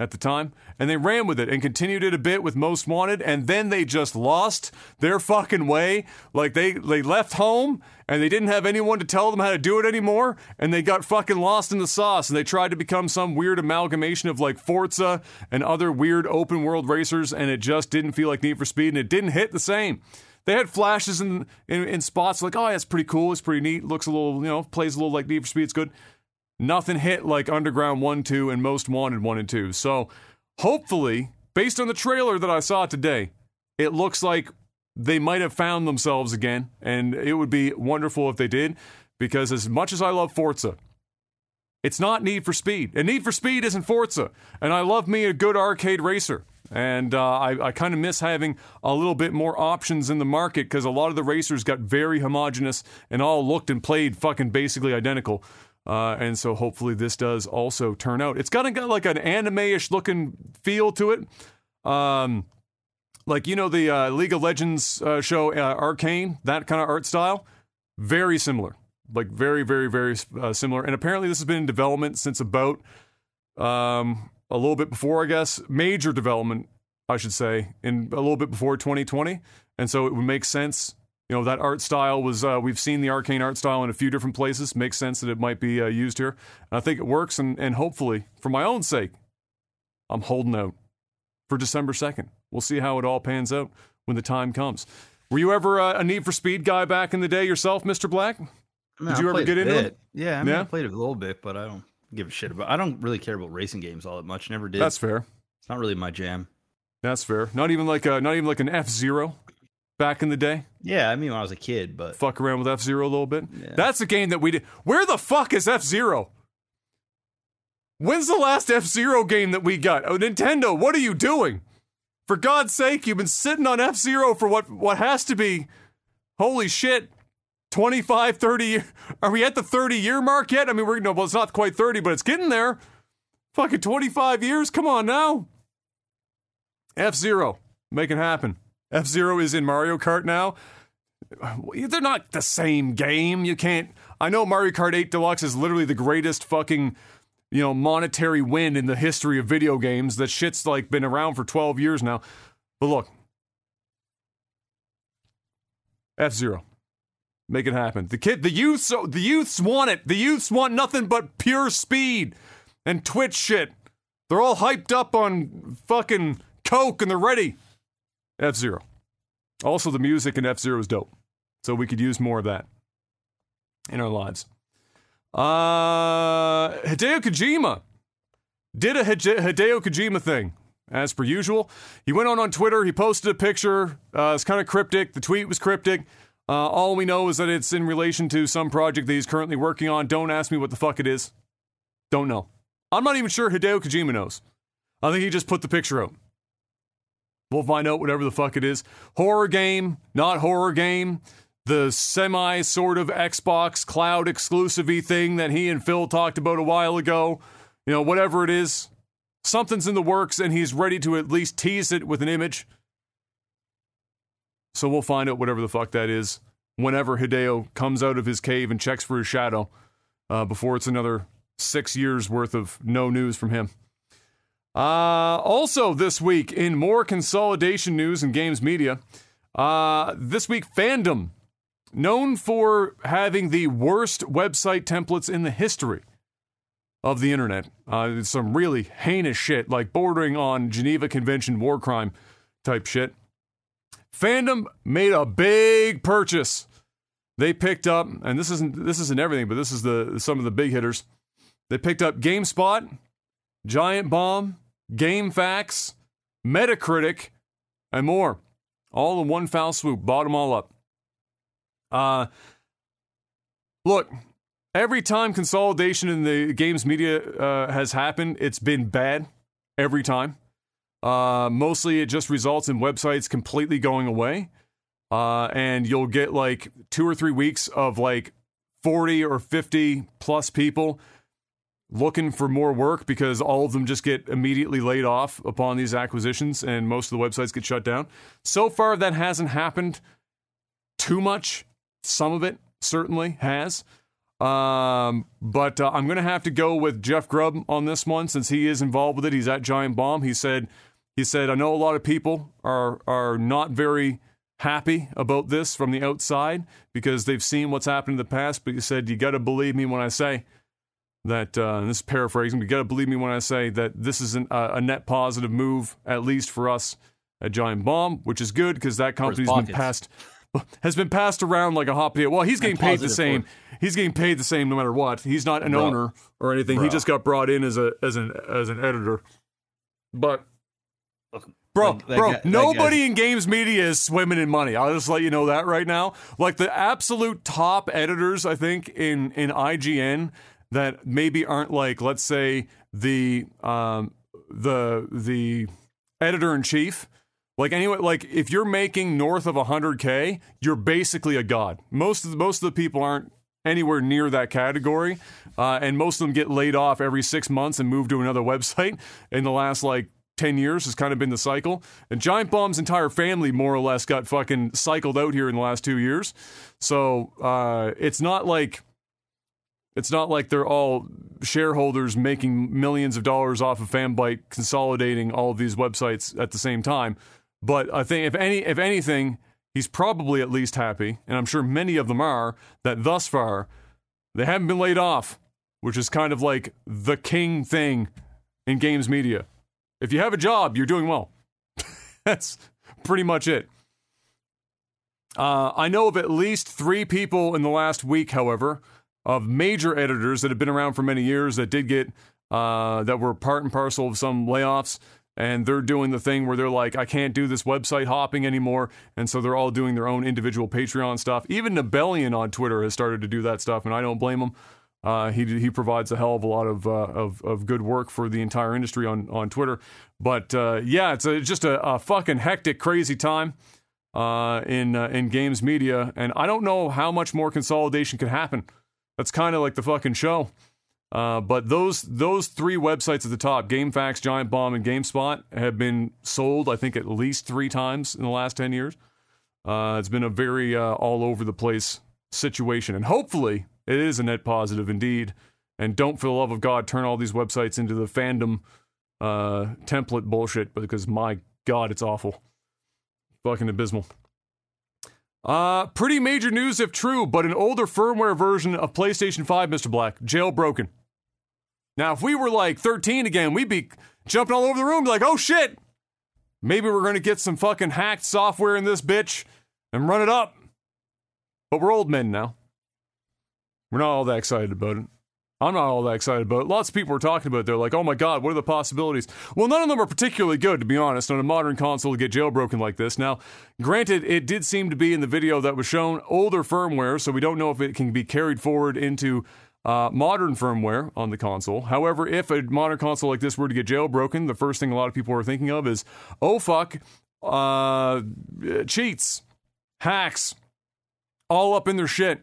at the time, and they ran with it and continued it a bit with Most Wanted, and then they just lost their fucking way. Like, they, they left home, and they didn't have anyone to tell them how to do it anymore, and they got fucking lost in the sauce, and they tried to become some weird amalgamation of, like, Forza and other weird open-world racers, and it just didn't feel like Need for Speed, and it didn't hit the same. They had flashes in, in, in spots like, oh, yeah, it's pretty cool, it's pretty neat, looks a little, you know, plays a little like Need for Speed, it's good. Nothing hit like Underground one, two, and Most Wanted one and two. So, hopefully, based on the trailer that I saw today, it looks like they might have found themselves again, and it would be wonderful if they did, because as much as I love Forza, it's not Need for Speed. And Need for Speed isn't Forza, and I love me a good arcade racer. And uh, I, I kind of miss having a little bit more options in the market, because a lot of the racers got very homogenous and all looked and played fucking basically identical. Uh, and so hopefully this does also turn out. It's kind of got like an anime-ish looking feel to it. Um, like, you know, the uh, League of Legends uh, show uh, Arcane, that kind of art style, very similar. Like very, very, very uh, similar. And apparently this has been in development since about um, a little bit before, I guess, major development, I should say, in a little bit before twenty twenty. And so it would make sense. You know, that art style was, uh, we've seen the Arcane art style in a few different places. Makes sense that it might be uh, used here. And I think it works, and, and hopefully, for my own sake, I'm holding out for December second. We'll see how it all pans out when the time comes. Were you ever uh, a Need for Speed guy back in the day yourself, Mister Black? I mean, Did you ever get into it? Yeah, I mean, yeah? I played it a little bit, but I don't give a shit about I don't really care about racing games all that much. Never did. That's fair. It's not really my jam. That's fair. Not even like a, not even like an F-Zero back in the day? Yeah, I mean, when I was a kid, but... Fuck around with F-Zero a little bit? Yeah. That's a game that we did... Where the fuck is F-Zero? When's the last F-Zero game that we got? Oh, Nintendo, what are you doing? For God's sake, you've been sitting on F-Zero for what, what has to be... Holy shit... twenty-five, thirty years. Are we at the thirty year mark yet? I mean, we're no, well, it's not quite thirty, but it's getting there. Fucking twenty-five years. Come on now. F-Zero. Make it happen. F-Zero is in Mario Kart now. They're not the same game. You can't. I know Mario Kart eight Deluxe is literally the greatest fucking, you know, monetary win in the history of video games. That shit's like been around for twelve years now. But look. F-Zero. Make it happen. The kid, the youths, the youths want it. The youths want nothing but pure speed and Twitch shit. They're all hyped up on fucking coke and they're ready. F-Zero. Also, the music in F-Zero is dope, so we could use more of that in our lives. Uh, Hideo Kojima did a Hideo Kojima thing. As per usual, he went on on Twitter. He posted a picture. Uh, it's kind of cryptic. The tweet was cryptic. Uh, all we know is that it's in relation to some project that he's currently working on. Don't ask me what the fuck it is. Don't know. I'm not even sure Hideo Kojima knows. I think he just put the picture out. We'll find out whatever the fuck it is. Horror game, not horror game. The semi sort of Xbox cloud exclusive-y thing that he and Phil talked about a while ago. You know, whatever it is. Something's in the works and he's ready to at least tease it with an image. So we'll find out whatever the fuck that is whenever Hideo comes out of his cave and checks for his shadow uh, before it's another six years worth of no news from him. Uh, also this week, in more consolidation news and games media, uh, this week, Fandom, known for having the worst website templates in the history of the internet. Uh, some really heinous shit, like bordering on Geneva Convention war crime type shit. Fandom made a big purchase. They picked up, and this isn't this isn't everything, but this is the some of the big hitters. They picked up GameSpot, Giant Bomb, GameFAQs, Metacritic, and more. All in one foul swoop. Bought them all up. Uh, look, every time consolidation in the games media uh, has happened, it's been bad every time. Uh, mostly it just results in websites completely going away. Uh, and you'll get like two or three weeks of like forty or fifty plus people looking for more work because all of them just get immediately laid off upon these acquisitions and most of the websites get shut down. So far that hasn't happened too much. Some of it certainly has. Um, but uh, I'm going to have to go with Jeff Grubb on this one since he is involved with it. He's at Giant Bomb. He said... He said, I know a lot of people are are not very happy about this from the outside because they've seen what's happened in the past, but he said, you got to believe me when I say that, uh, and this is paraphrasing, you got to believe me when I say that this is an, uh, a net positive move, at least for us at Giant Bomb, which is good because that company's been passed, has been passed around like a hot potato. Well, he's getting paid the same. For. He's getting paid the same no matter what. He's not an Bro. owner or anything. Bro. He just got brought in as a as an as an editor. But... Bro, like, bro, guy, nobody in games media is swimming in money. I'll just let you know that right now. Like the absolute top editors, I think, in, in I G N that maybe aren't like, let's say, the um, the the editor-in-chief. Like anyway, like if you're making north of one hundred K, you're basically a god. Most of the, most of the people aren't anywhere near that category. Uh, and most of them get laid off every six months and move to another website. In the last, like, ten years has kind of been the cycle. And Giant Bomb's entire family more or less got fucking cycled out here in the last two years. So uh, it's not like... It's not like they're all shareholders making millions of dollars off of Fanbyte consolidating all of these websites at the same time. But I think if any, if anything, he's probably at least happy, and I'm sure many of them are, that thus far they haven't been laid off, which is kind of like the king thing in games media. If you have a job, you're doing well. That's pretty much it. Uh, I know of at least three people in the last week, however, of major editors that have been around for many years that did get, uh, that were part and parcel of some layoffs, and they're doing the thing where they're like, I can't do this website hopping anymore, and so they're all doing their own individual Patreon stuff. Even Nebellion on Twitter has started to do that stuff, and I don't blame him. Uh, he he provides a hell of a lot of uh, of, of good work for the entire industry on, on Twitter. But, uh, yeah, it's a, just a, a fucking hectic, crazy time uh, in uh, in games media, and I don't know how much more consolidation could happen. That's kind of like the fucking show. Uh, but those those three websites at the top, GameFAQs, Giant Bomb, and GameSpot, have been sold, I think, at least three times in the last ten years. Uh, it's been a very uh, all-over-the-place situation. And hopefully, it is a net positive indeed. And don't, for the love of God, turn all these websites into the fandom uh, template bullshit, because, my God, it's awful. Fucking abysmal. Uh, pretty major news if true, but an older firmware version of PlayStation five, Mister Black, jailbroken. Now, if we were like thirteen again, we'd be jumping all over the room, like, oh shit! Maybe we're gonna get some fucking hacked software in this bitch and run it up. But we're old men now. We're not all that excited about it. I'm not all that excited about it. Lots of people were talking about it. They're like, oh my God, what are the possibilities? Well, none of them are particularly good, to be honest, on a modern console to get jailbroken like this. Now, granted, it did seem to be in the video that was shown older firmware, so we don't know if it can be carried forward into uh, modern firmware on the console. However, if a modern console like this were to get jailbroken, the first thing a lot of people are thinking of is, oh fuck, uh, cheats, hacks, all up in their shit.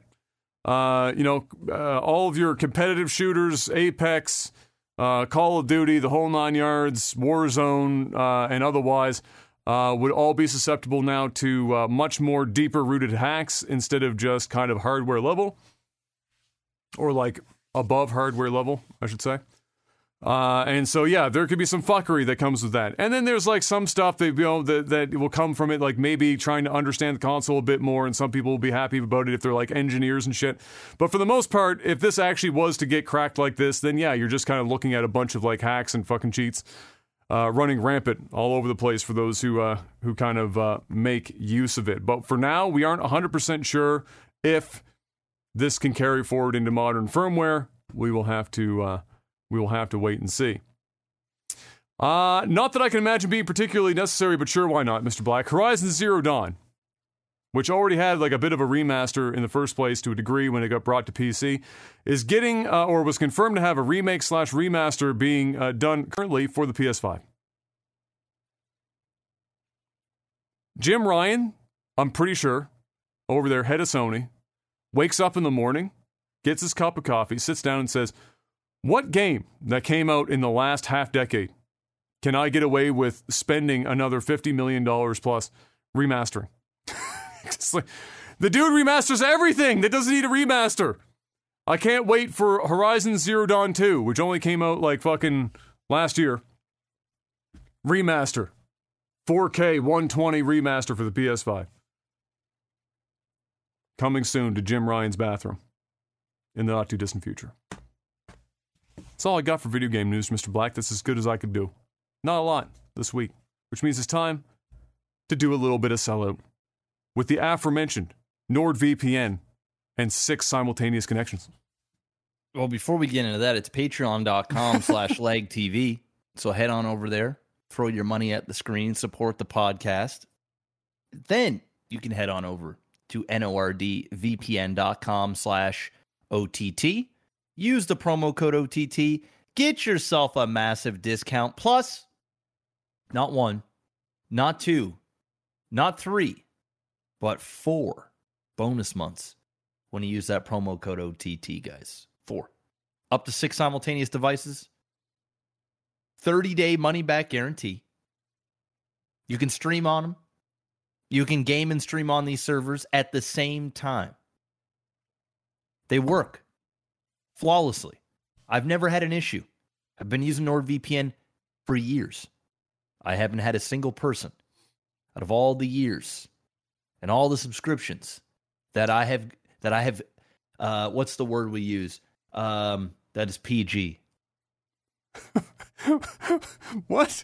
Uh, you know, uh, all of your competitive shooters, Apex, uh, Call of Duty, the whole nine yards, Warzone, uh, and otherwise, uh, would all be susceptible now to uh, much more deeper-rooted hacks instead of just kind of hardware level, or like above hardware level, I should say. Uh, and so, yeah, there could be some fuckery that comes with that. And then there's, like, some stuff that, you know, that, that will come from it, like maybe trying to understand the console a bit more, and some people will be happy about it if they're, like, engineers and shit. But for the most part, if this actually was to get cracked like this, then, yeah, you're just kind of looking at a bunch of, like, hacks and fucking cheats uh, running rampant all over the place for those who, uh, who kind of uh, make use of it. But for now, we aren't one hundred percent sure if this can carry forward into modern firmware. We will have to... Uh, We will have to wait and see. Uh, not that I can imagine being particularly necessary, but sure, why not, Mister Black? Horizon Zero Dawn, which already had like a bit of a remaster in the first place to a degree when it got brought to P C, is getting, uh, or was confirmed to have a remake slash remaster being uh, done currently for the P S five. Jim Ryan, I'm pretty sure, over there, head of Sony, wakes up in the morning, gets his cup of coffee, sits down and says, what game that came out in the last half decade can I get away with spending another fifty million dollars plus remastering? Like, the dude remasters everything that doesn't need a remaster. I can't wait for Horizon Zero Dawn two, which only came out like fucking last year. Remaster. four K one twenty remaster for the P S five. Coming soon to Jim Ryan's bathroom in the not too distant future. That's all I got for video game news, Mister Black. That's as good as I could do. Not a lot this week, which means it's time to do a little bit of sellout with the aforementioned NordVPN and six simultaneous connections. Well, before we get into that, it's patreon.com slash lagtv. So head on over there, throw your money at the screen, support the podcast. Then you can head on over to nordvpn.com slash OTT. Use the promo code O T T. Get yourself a massive discount. Plus, not one, not two, not three, but four bonus months when you use that promo code O T T, guys. Four. Up to six simultaneous devices. thirty-day money-back guarantee. You can stream on them. You can game and stream on these servers at the same time. They work flawlessly. I've never had an issue. I've been using NordVPN for years. I haven't had a single person out of all the years and all the subscriptions that I have, that I have, uh, what's the word we use? Um, that is P G. What?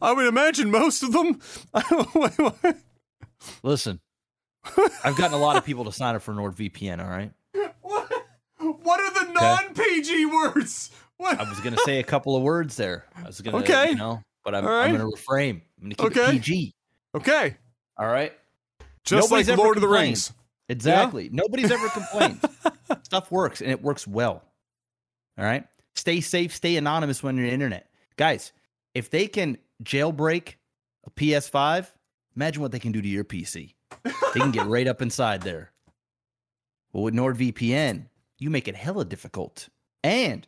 I would imagine most of them. I don't, wait, what? Listen, I've gotten a lot of people to sign up for NordVPN, all right? What? What are the non-P G words? What? I was going to say a couple of words there. I was going to, okay. you know, but I'm, right. I'm going to reframe. I'm going to keep okay. it P G. Okay. All right. Just Nobody's like Lord of the Rings. Exactly. Yeah? Nobody's ever complained. Stuff works, and it works well. All right? Stay safe, stay anonymous when you're on the internet. Guys, if they can jailbreak a P S five, imagine what they can do to your P C. They can get right up inside there. Well, with NordVPN, you make it hella difficult. And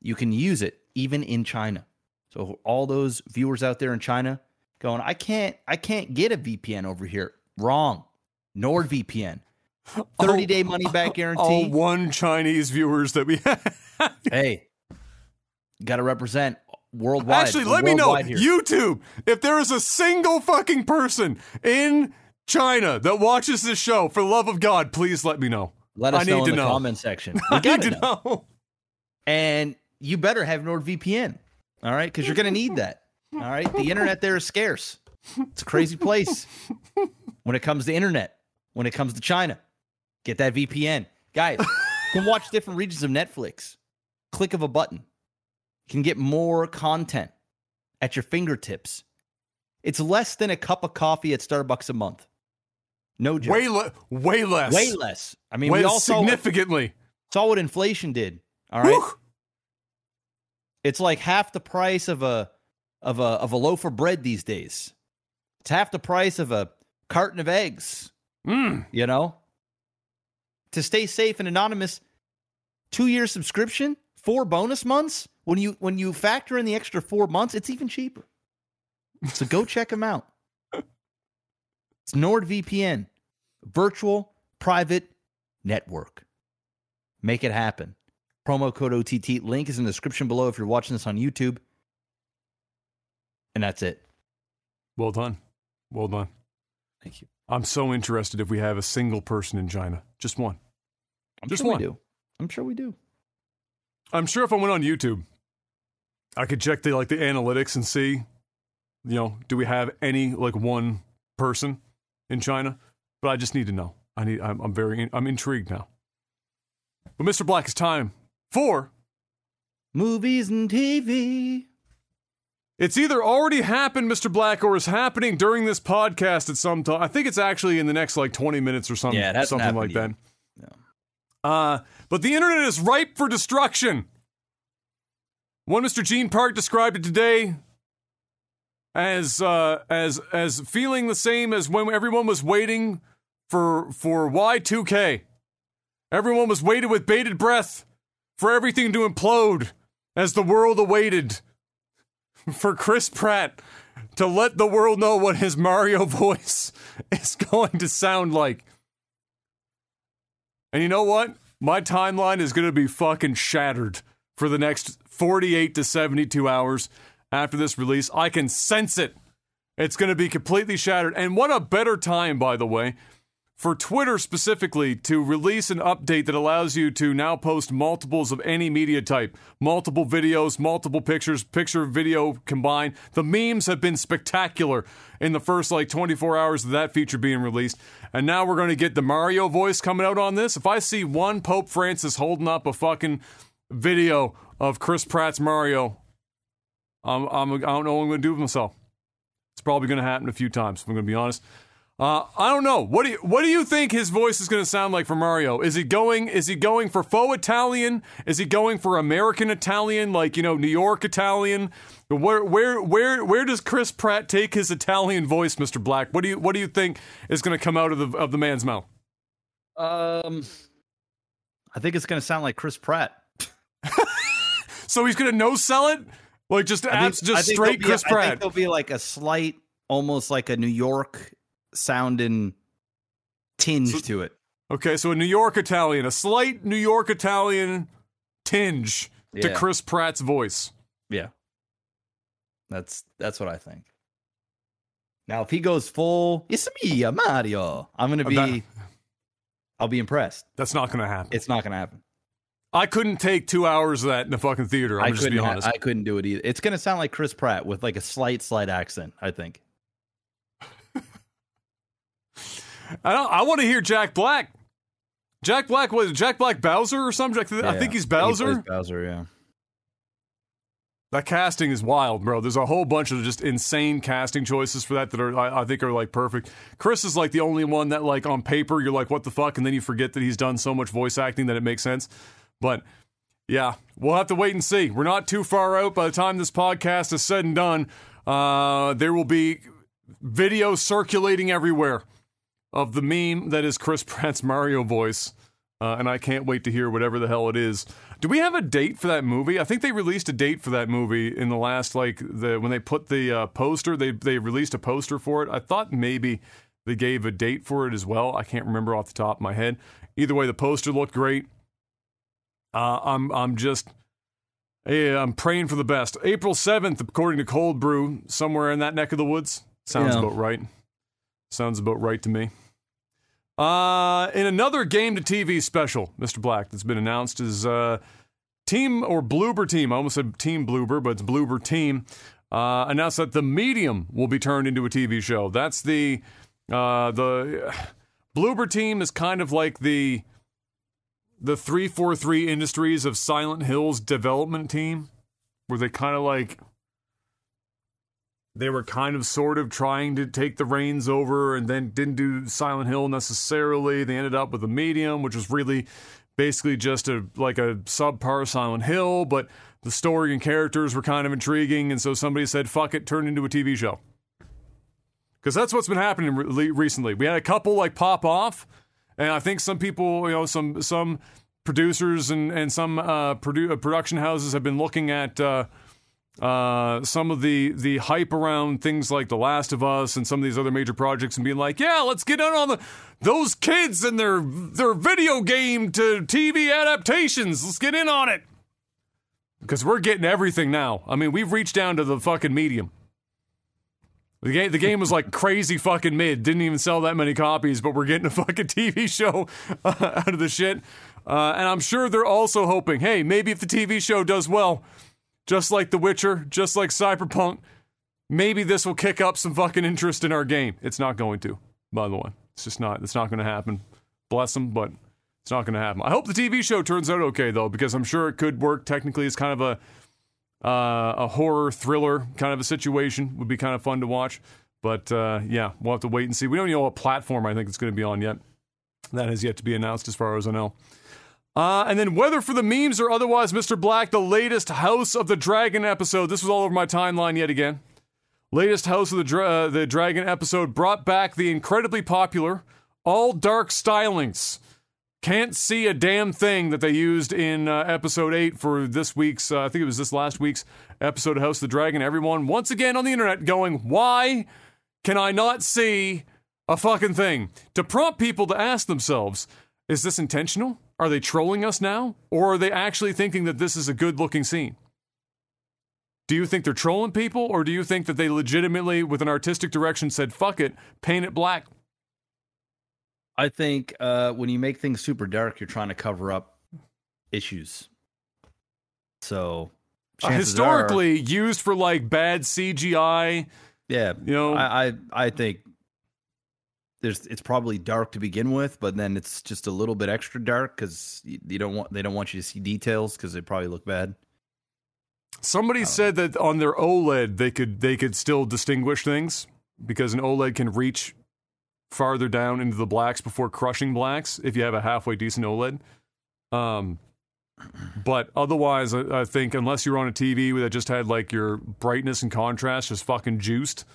you can use it even in China. So all those viewers out there in China going, I can't, I can't get a V P N over here. Wrong. NordVPN. thirty-day money-back guarantee. All one Chinese viewers that we have. Hey, got to represent worldwide. Actually, let me know, here. YouTube, if there is a single fucking person in China that watches this show, for the love of God, please let me know. Let us I know need in to the know. Comment section. We got to know. know. And you better have NordVPN, all right? Because you're going to need that, all right? The internet there is scarce. It's a crazy place when it comes to internet, when it comes to China. Get that V P N. Guys, you can watch different regions of Netflix. Click of a button. You can get more content at your fingertips. It's less than a cup of coffee at Starbucks a month. No joke. Way, le- way less. Way less. I mean, way we all significantly. Saw what, saw what inflation did. All right. Whew. It's like half the price of a of a of a loaf of bread these days. It's half the price of a carton of eggs. Mm. You know? To stay safe and anonymous, two-year subscription, four bonus months. When you when you factor in the extra four months, it's even cheaper. So go check them out. It's NordVPN, virtual private network. Make it happen. Promo code O T T. Link is in the description below if you're watching this on YouTube. And that's it. Well done. Well done. Thank you. I'm so interested if we have a single person in China. Just one. I'm Just sure one. We do. I'm sure we do. I'm sure if I went on YouTube, I could check the like the analytics and see, you know, do we have any like one person in China? But I just need to know. I need. I'm, I'm very. I'm intrigued now. But Mister Black, it's time for movies and T V. It's either already happened, Mister Black, or is happening during this podcast at some time. I think it's actually in the next like twenty minutes or something. Yeah, something like yet. that. No. Uh, but the internet is ripe for destruction. One Mister Gene Park described it today as uh, as as feeling the same as when everyone was waiting for for Y two K. Everyone was waiting with bated breath for everything to implode as the world awaited for Chris Pratt to let the world know what his Mario voice is going to sound like. And you know what? My timeline is going to be fucking shattered for the next forty-eight to seventy-two hours after this release. I can sense it. It's going to be completely shattered. And what a better time, by the way, for Twitter specifically to release an update that allows you to now post multiples of any media type. Multiple videos, multiple pictures, picture, video combined. The memes have been spectacular in the first like twenty-four hours of that feature being released. And now we're going to get the Mario voice coming out on this. If I see one Pope Francis holding up a fucking video of Chris Pratt's Mario, I'm, I'm, I don't know what I'm going to do with myself. It's probably going to happen a few times, if I'm going to be honest. Uh, I don't know. What do you, what do you think his voice is going to sound like for Mario? Is he going? Is he going for faux Italian? Is he going for American Italian, like you know, New York Italian? Where where where where does Chris Pratt take his Italian voice, Mister Black? What do you what do you think is going to come out of the of the man's mouth? Um, I think it's going to sound like Chris Pratt. So he's going to no sell it? Like just think, abs, just straight Chris a, Pratt. I think there'll be like a slight, almost like a New York sounding tinge so, to it. Okay, so a New York Italian, a slight New York Italian tinge yeah. to Chris Pratt's voice. Yeah, that's that's what I think. Now, if he goes full, it's me, Mario. I'm going to be, not, I'll be impressed. That's not going to happen. It's not going to happen. I couldn't take two hours of that in the fucking theater. I'm I just couldn't, be honest. I couldn't do it either. It's going to sound like Chris Pratt with like a slight, slight accent, I think. I don't, I want to hear Jack Black. Jack Black was Jack Black Bowser or something. Yeah, I think he's Bowser. I think he plays Bowser, yeah. That casting is wild, bro. There's a whole bunch of just insane casting choices for that that are, I, I think, are like perfect. Chris is like the only one that, like, on paper, you're like, what the fuck, and then you forget that he's done so much voice acting that it makes sense. But yeah, we'll have to wait and see. We're not too far out. By the time this podcast is said and done, uh, there will be video circulating everywhere of the meme that is Chris Pratt's Mario voice. Uh, and I can't wait to hear whatever the hell it is. Do we have a date for that movie? I think they released a date for that movie in the last, like, the when they put the uh, poster, they they released a poster for it. I thought maybe they gave a date for it as well. I can't remember off the top of my head. Either way, the poster looked great. Uh, I'm I'm just, yeah, I'm praying for the best. April seventh, according to Cold Brew, somewhere in that neck of the woods. Sounds yeah. about right. Sounds about right to me. Uh, in another game to T V special, Mister Black, that's been announced is, uh, Team, or Bloober Team, I almost said Team Bloober, but it's Bloober Team, uh, announced that The Medium will be turned into a T V show. That's the, uh, the, Bloober Team is kind of like the, the three forty-three Industries of Silent Hill's development team, where they kind of like... They were kind of sort of trying to take the reins over and then didn't do Silent Hill necessarily. They ended up with The Medium, which was really basically just a like a subpar Silent Hill, but the story and characters were kind of intriguing, and so somebody said, fuck it, turn it into a T V show. Because that's what's been happening re- recently. We had a couple like pop off, and I think some people, you know, some some producers and, and some uh, produ- uh, production houses have been looking at... Uh, Uh, some of the, the hype around things like The Last of Us and some of these other major projects and being like, yeah, let's get in on the those kids and their their video game to T V adaptations. Let's get in on it. Because we're getting everything now. I mean, we've reached down to the fucking medium. The game, the game was like crazy fucking mid. Didn't even sell that many copies, but we're getting a fucking T V show uh, out of the shit. Uh, and I'm sure they're also hoping, hey, maybe if the T V show does well... Just like The Witcher, just like Cyberpunk, maybe this will kick up some fucking interest in our game. It's not going to, by the way. It's just not, it's not going to happen. Bless them, but it's not going to happen. I hope the T V show turns out okay, though, because I'm sure it could work. Technically, it's kind of a, uh, a horror thriller kind of a situation. Would be kind of fun to watch. But, uh, yeah, we'll have to wait and see. We don't know what platform I think it's going to be on yet. That has yet to be announced as far as I know. Uh, and then whether for the memes or otherwise, Mister Black, the latest House of the Dragon episode. This was all over my timeline yet again. Latest House of the Dra- uh, the Dragon episode brought back the incredibly popular, all dark stylings. Can't see a damn thing that they used in uh, episode eight for this week's, uh, I think it was this last week's episode of House of the Dragon. Everyone once again on the internet going, why can I not see a fucking thing? To prompt people to ask themselves, is this intentional? Are they trolling us now? Or are they actually thinking that this is a good-looking scene? Do you think they're trolling people? Or do you think that they legitimately, with an artistic direction, said, fuck it, paint it black? I think uh, when you make things super dark, you're trying to cover up issues. So, uh, Historically, are, used for, like, bad C G I. Yeah, you know, I, I, I think... There's, it's probably dark to begin with, but then it's just a little bit extra dark because you, you don't want they don't want you to see details because they probably look bad. Somebody said know. that on their OLED they could they could still distinguish things because an OLED can reach farther down into the blacks before crushing blacks if you have a halfway decent OLED. Um, but otherwise, I, I think unless you're on a T V that just had like your brightness and contrast just fucking juiced,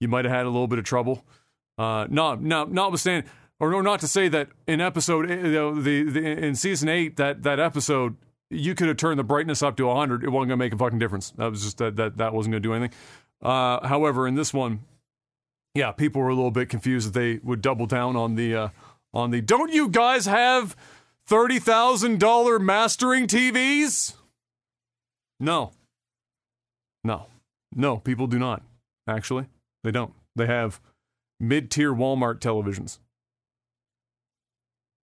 you might have had a little bit of trouble. Uh, no, no, notwithstanding, or, or not to say that in episode, you know, the, the in season eight, that that episode, you could have turned the brightness up to one hundred. It wasn't gonna make a fucking difference. That was just that that, that wasn't gonna do anything. Uh, however, in this one, yeah, people were a little bit confused that they would double down on the uh, on the. Don't you guys have thirty thousand dollar mastering T Vs? No. No. No, people do not. Actually, they don't. They have mid-tier Walmart televisions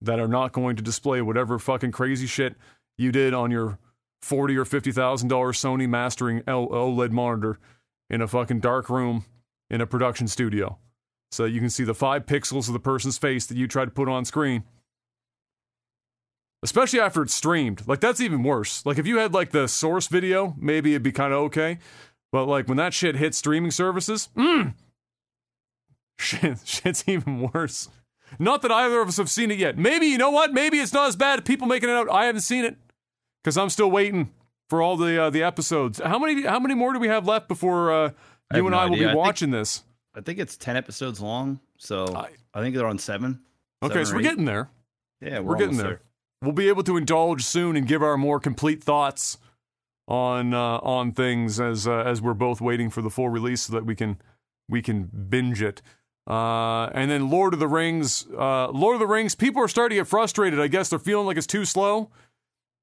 that are not going to display whatever fucking crazy shit you did on your forty or fifty thousand dollar Sony mastering OLED monitor in a fucking dark room in a production studio, so you can see the five pixels of the person's face that you tried to put on screen. Especially after it's streamed, like that's even worse. Like if you had like the source video, maybe it'd be kind of okay. But like when that shit hits streaming services, mm, shit, shit's even worse. Not that either of us have seen it yet. Maybe, you know what? Maybe it's not as bad as people making it out. I haven't seen it because I'm still waiting for all the uh, the episodes. How many how many more do we have left before uh, you and I will be watching this? I think it's ten episodes long, so I, I think they're on seven. Okay, so we're getting there. Yeah, we're getting there. We'll be able to indulge soon and give our more complete thoughts on uh, on things as uh, as we're both waiting for the full release so that we can we can binge it. Uh, and then Lord of the Rings, uh, Lord of the Rings, people are starting to get frustrated. I guess they're feeling like it's too slow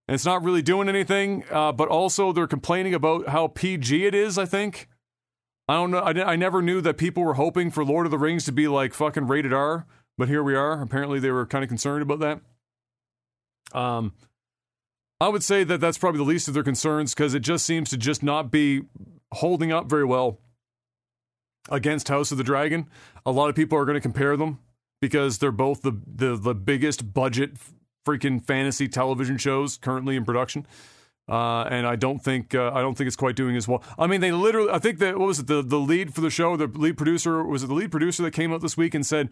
and it's not really doing anything. Uh, but also they're complaining about how P G it is, I think. I don't know. I, I never knew that people were hoping for Lord of the Rings to be like fucking rated R, but here we are. Apparently they were kind of concerned about that. Um, I would say that that's probably the least of their concerns because it just seems to just not be holding up very well against House of the Dragon. A lot of people are going to compare them because they're both the, the, the biggest budget freaking fantasy television shows currently in production. Uh, and I don't think uh, I don't think it's quite doing as well. I mean, they literally, I think that, what was it, the, the lead for the show, the lead producer, was it the lead producer that came out this week and said,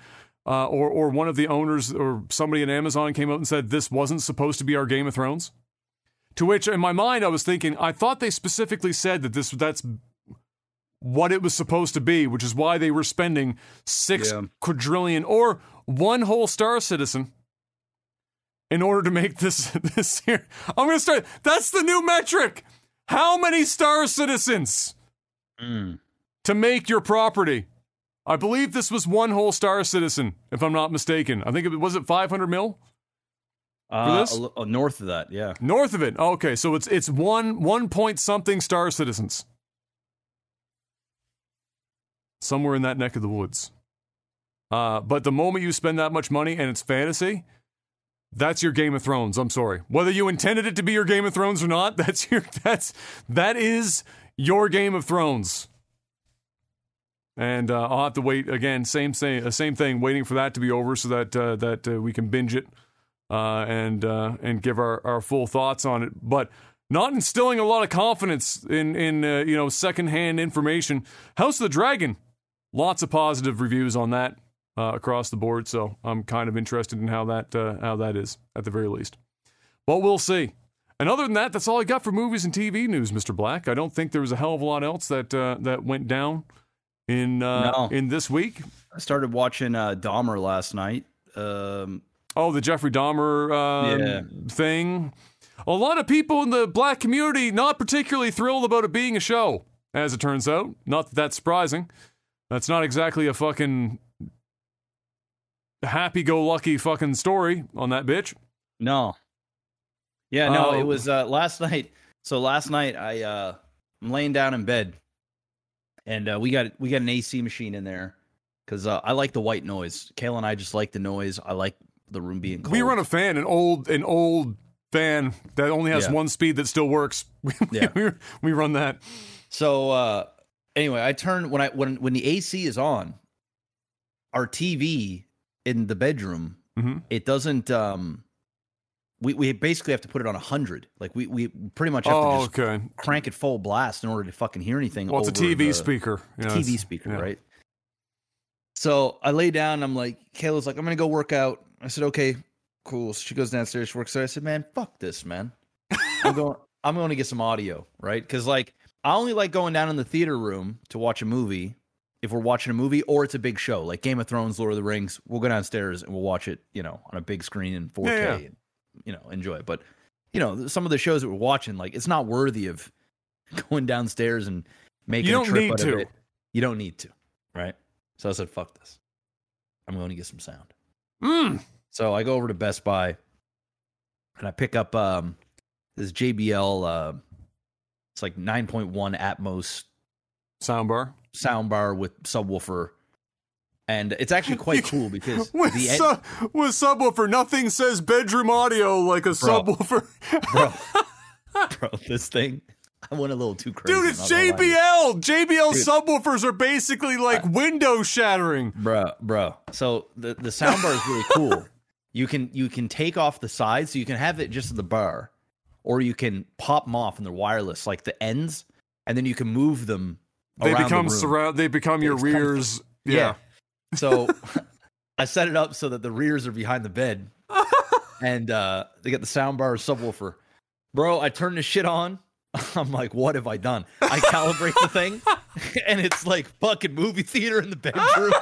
uh, or or one of the owners or somebody at Amazon came out and said, this wasn't supposed to be our Game of Thrones? To which, in my mind, I was thinking, I thought they specifically said that this that's what it was supposed to be, which is why they were spending six yeah. quadrillion or one whole Star Citizen in order to make this this year. I'm going to start. That's the new metric. How many Star Citizens mm. to make your property? I believe this was one whole Star Citizen, if I'm not mistaken. I think it was it five hundred mil. Uh, for this? Uh, north of that, yeah. North of it. Okay, so it's it's one one point something Star Citizens. Somewhere in that neck of the woods. Uh, but the moment you spend that much money and it's fantasy, that's your Game of Thrones. I'm sorry. Whether you intended it to be your Game of Thrones or not, that's your that's that is your Game of Thrones. And uh, I'll have to wait again. Same same uh, same thing. Waiting for that to be over so that uh, that uh, we can binge it. Uh, and uh, and give our, our full thoughts on it, but not instilling a lot of confidence in in uh, you know secondhand information. House of the Dragon, lots of positive reviews on that uh, across the board. So I'm kind of interested in how that uh, how that is at the very least. But we'll see. And other than that, that's all I got for movies and T V news, Mister Black. I don't think there was a hell of a lot else that uh, that went down in uh, no. in this week. I started watching uh, Dahmer last night. Um... Oh, the Jeffrey Dahmer um, yeah. thing. A lot of people in the black community not particularly thrilled about it being a show, as it turns out. Not that that's surprising. That's not exactly a fucking happy-go-lucky fucking story on that bitch. No. Yeah, no, uh, it was uh, last night. So last night, I, uh, I'm laying down in bed, and uh, we got we got an A C machine in there, because uh, I like the white noise. Kayla and I just like the noise. I like the room being cold. We run a fan, an old, an old fan that only has yeah. one speed that still works. we, yeah. we, we run that. So uh, anyway, I turn when I when when the A C is on, our T V in the bedroom, mm-hmm. it doesn't. Um, we we basically have to put it on a hundred. Like we we pretty much have oh, to just okay. crank it full blast in order to fucking hear anything. Well, it's over a T V the, speaker. It's yeah, T V speaker, yeah. right? So I lay down. And I'm like, Kayla's like, I'm gonna go work out. I said, okay, cool. So she goes downstairs, she works there. I said, man, fuck this, man. I'm going, I'm going to get some audio, right? Because, like, I only like going down in the theater room to watch a movie if we're watching a movie or it's a big show like Game of Thrones, Lord of the Rings, we'll go downstairs and we'll watch it, you know, on a big screen in four K, yeah, yeah. and, you know, enjoy it. But, you know, some of the shows that we're watching, like, it's not worthy of going downstairs and making a trip out of it. You don't need to, right? So I said, fuck this. I'm going to get some sound. Mm. So I go over to Best Buy and I pick up um, this J B L, uh, it's like nine point one Atmos soundbar. Soundbar with subwoofer, and it's actually quite cool because with, the en- su- with subwoofer, nothing says bedroom audio like a bro, subwoofer. bro, bro, this thing, I went a little too crazy. Dude, it's J B L. J B L Dude. Subwoofers are basically like uh, window shattering, bro, bro. So the the soundbar is really cool. You can you can take off the sides, so you can have it just at the bar, or you can pop them off in the wireless, like the ends, and then you can move them. They become, the surround, they become they your become your rears. The, yeah. yeah. So I set it up so that the rears are behind the bed, and uh, they got the soundbar subwoofer. Bro, I turn this shit on. I'm like, what have I done? I calibrate the thing, and it's like fucking movie theater in the bedroom.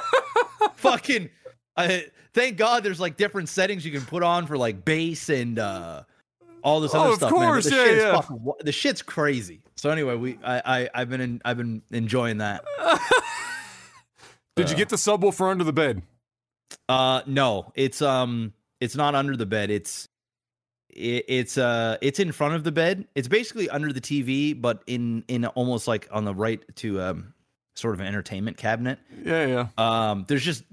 fucking. I, thank God there's like different settings you can put on for like bass and uh, all this other oh, stuff. Of course, man. The, yeah, shit's yeah. Fucking, the shit's crazy. So anyway, we I, I I've been in, I've been enjoying that. Did uh, you get the subwoofer under the bed? Uh no, it's um it's not under the bed. It's it, it's uh it's in front of the bed. It's basically under the T V, but in in almost like on the right to um sort of an entertainment cabinet. Yeah, yeah. Um, there's just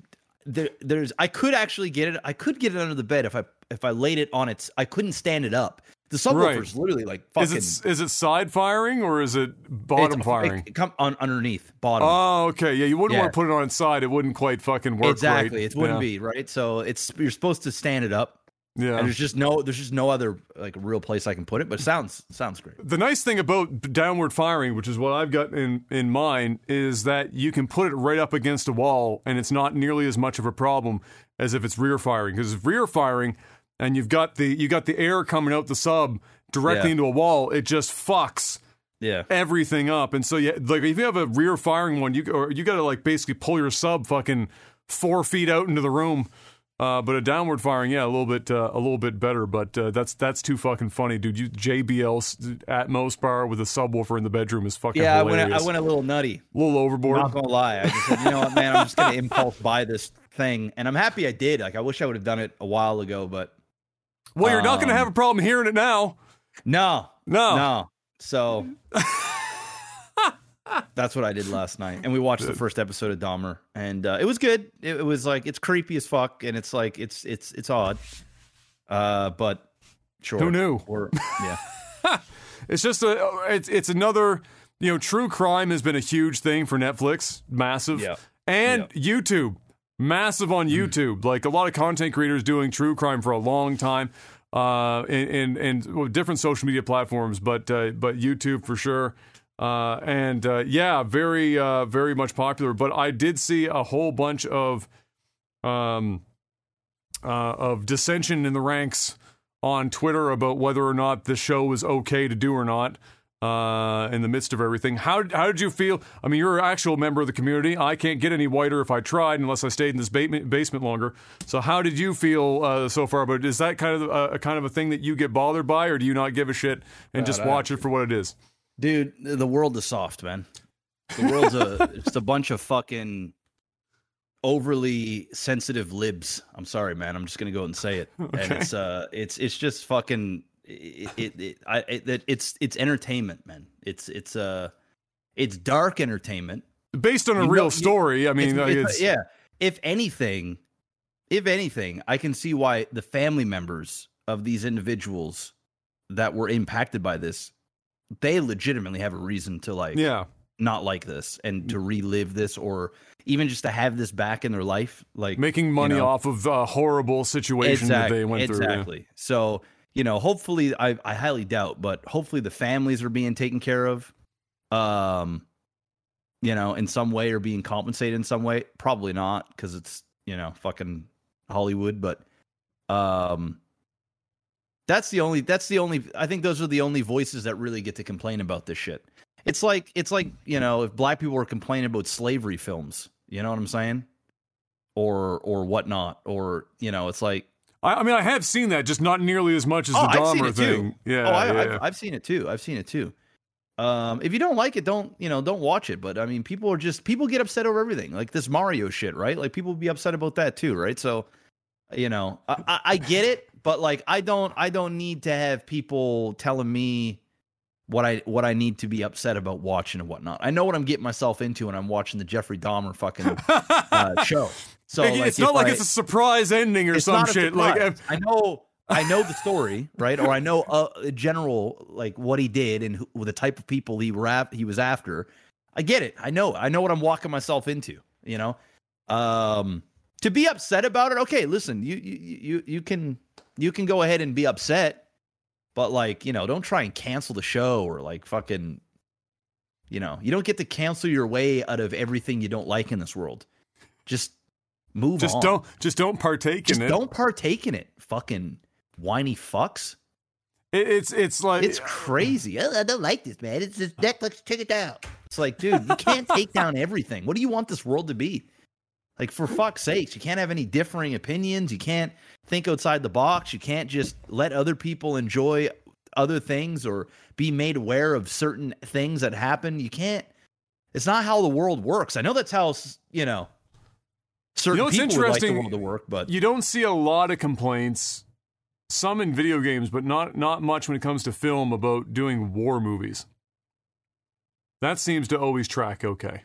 there there's I could actually get it. I could get it under the bed if I if I laid it on its. I couldn't stand it up. The subwoofer is right. literally like fucking. Is it, is it side firing or is it bottom it's, firing? It come on underneath bottom. Oh, okay. Yeah, you wouldn't yeah. want to put it on its side. It wouldn't quite fucking work. Exactly. Right. It wouldn't yeah. be right. So it's you're supposed to stand it up. Yeah. And there's just no there's just no other like real place I can put it. But it sounds sounds great. The nice thing about downward firing, which is what I've got in in mind, is that you can put it right up against a wall, and it's not nearly as much of a problem as if it's rear firing. Because if rear firing. And you've got the you got the air coming out the sub directly yeah. into a wall. It just fucks yeah. everything up. And so yeah, like if you have a rear firing one, you or you got to like basically pull your sub fucking four feet out into the room. Uh, but a downward firing, yeah, a little bit uh, a little bit better. But uh, that's that's too fucking funny, dude. You J B L Atmos bar with a subwoofer in the bedroom is fucking yeah. Hilarious. I went I went a little nutty, a little overboard. I'm not gonna lie, I just said, you know what, man, I'm just gonna impulse buy this thing, and I'm happy I did. Like I wish I would have done it a while ago, but. Well, you're um, not going to have a problem hearing it now. No. No. No. So that's what I did last night. And we watched the first episode of Dahmer. And uh, it was good. It, it was like, it's creepy as fuck. And it's like, it's it's it's odd. Uh, but sure. Who knew? Or, yeah. It's just, a it's, it's another, you know, true crime has been a huge thing for Netflix. Massive. Yeah. And yeah. YouTube. Massive on YouTube, mm. like a lot of content creators doing true crime for a long time, uh, and and, and well, different social media platforms, but uh, but YouTube for sure, uh, and uh, yeah, very uh, very much popular. But I did see a whole bunch of um uh, of dissension in the ranks on Twitter about whether or not the show was okay to do or not. Uh, in the midst of everything, how how did you feel? I mean, you're an actual member of the community. I can't get any whiter if I tried, unless I stayed in this basement basement longer. So, how did you feel uh, so far? But is that kind of a, a kind of a thing that you get bothered by, or do you not give a shit and God, just watch it for what it is? Dude, the world is soft, man. The world's a just a bunch of fucking overly sensitive libs. I'm sorry, man. I'm just gonna go and say it. Okay. And it's uh, it's it's just fucking. It, it, it, I, it it's it's entertainment, man. It's it's uh it's dark entertainment based on a you real know, story. I mean, it's, it's, it's, yeah. If anything, if anything, I can see why the family members of these individuals that were impacted by this, they legitimately have a reason to like, yeah, not like this and to relive this or even just to have this back in their life, like making money you know, off of a horrible situation exactly, that they went exactly. through. Exactly. Yeah. So. You know, hopefully, I, I highly doubt, but hopefully the families are being taken care of, um, you know, in some way or being compensated in some way. Probably not because it's, you know, fucking Hollywood. But um, that's the only that's the only I think those are the only voices that really get to complain about this shit. It's like, it's like, you know, if black people were complaining about slavery films, you know what I'm saying? Or, or whatnot, or, you know, it's like, I, I mean, I have seen that, just not nearly as much as oh, the Dahmer thing. Too. Yeah. Oh, I, yeah. I've, I've seen it too. I've seen it too. Um, if you don't like it, don't, you know, don't watch it. But I mean, people are just, people get upset over everything, like this Mario shit, right? Like people be upset about that too. Right. So, you know, I, I, I get it, but like, I don't, I don't need to have people telling me what I what I need to be upset about watching and whatnot. I know what I'm getting myself into when I'm watching the Jeffrey Dahmer fucking uh, show. So like, it's not like I, it's a surprise ending or some shit. Like I'm... I know I know the story, right? Or I know uh, general like what he did and who, the type of people he rap he was after. I get it. I know. I know what I'm walking myself into. You know, um, to be upset about it. Okay, listen, you you you you can you can go ahead and be upset. But, like, you know, don't try and cancel the show or, like, fucking, you know, you don't get to cancel your way out of everything you don't like in this world. Just move just on. Just don't just don't partake just in it. Just don't partake in it, fucking whiny fucks. It, it's it's like... It's crazy. Oh, I don't like this, man. It's just Netflix, check it out. It's like, dude, you can't take down everything. What do you want this world to be? Like, for fuck's sakes, you can't have any differing opinions. You can't think outside the box. You can't just let other people enjoy other things or be made aware of certain things that happen. You can't. It's not how the world works. I know that's how, you know, certain you know, people would like the world to work, but you don't see a lot of complaints, some in video games, but not, not much when it comes to film about doing war movies. That seems to always track okay.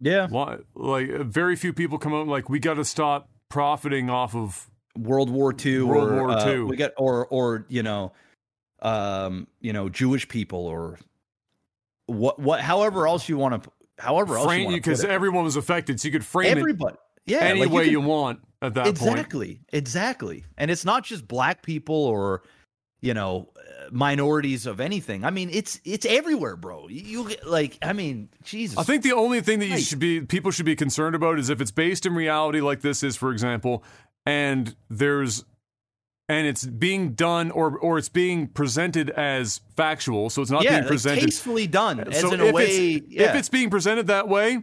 Yeah. Like, very few people come out like, we got to stop profiting off of World War Two World or, War uh, Two. We got, or, or, you know, um, you know, Jewish people or what, what, however else you want to, however else frame you want to. Because everyone was affected. So you could frame everybody. It yeah, any like way you, can, you want at that exactly, point. Exactly. Exactly. And it's not just black people or, you know, minorities of anything. I mean, it's it's everywhere, bro. You, you like, I mean, Jesus. I think the only thing that you should be people should be concerned about is if it's based in reality, like this is, for example, and there's and it's being done or or it's being presented as factual, so it's not yeah, being presented like tastefully done. As so in a if way, it's, yeah. if it's being presented that way,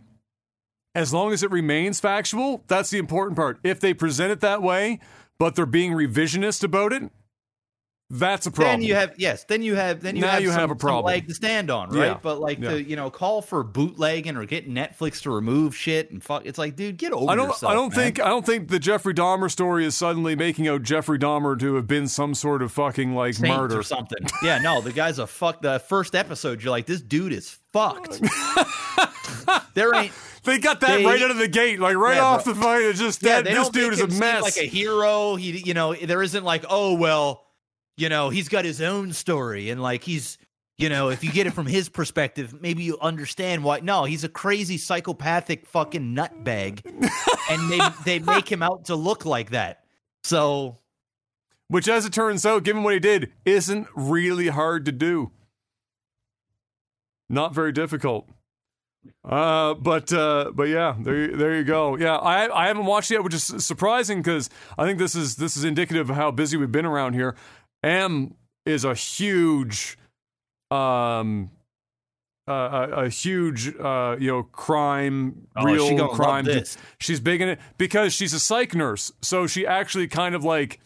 as long as it remains factual, that's the important part. If they present it that way, but they're being revisionist about it. That's a problem. Then you have yes. Then you have then you now have, you some, have a problem. Some leg to stand on, right? Yeah. But like yeah. the you know call for bootlegging or getting Netflix to remove shit and fuck. It's like, dude, get over. I don't. Yourself, I don't man. think. I don't think the Jeffrey Dahmer story is suddenly making out Jeffrey Dahmer to have been some sort of fucking like Saint murder or something. Yeah, no, the guy's a fuck. The first episode, you're like, this dude is fucked. There ain't. They got that they, right out of the gate, like right yeah, off bro. the fight. It's just yeah, that this dude is a mess. Like a hero, he you know there isn't like oh well. You know, he's got his own story and like he's, you know, if you get it from his perspective, maybe you understand why. No, he's a crazy psychopathic fucking nutbag and they, they make him out to look like that. So. Which, as it turns out, given what he did, isn't really hard to do. Not very difficult. Uh, but, uh, but yeah, there, there you go. Yeah. I, I haven't watched it yet, which is surprising because I think this is, this is indicative of how busy we've been around here. M is a huge, um, uh, a, a huge, uh, you know, crime, oh, real she crime. She's big in it because she's a psych nurse. So she actually kind of like,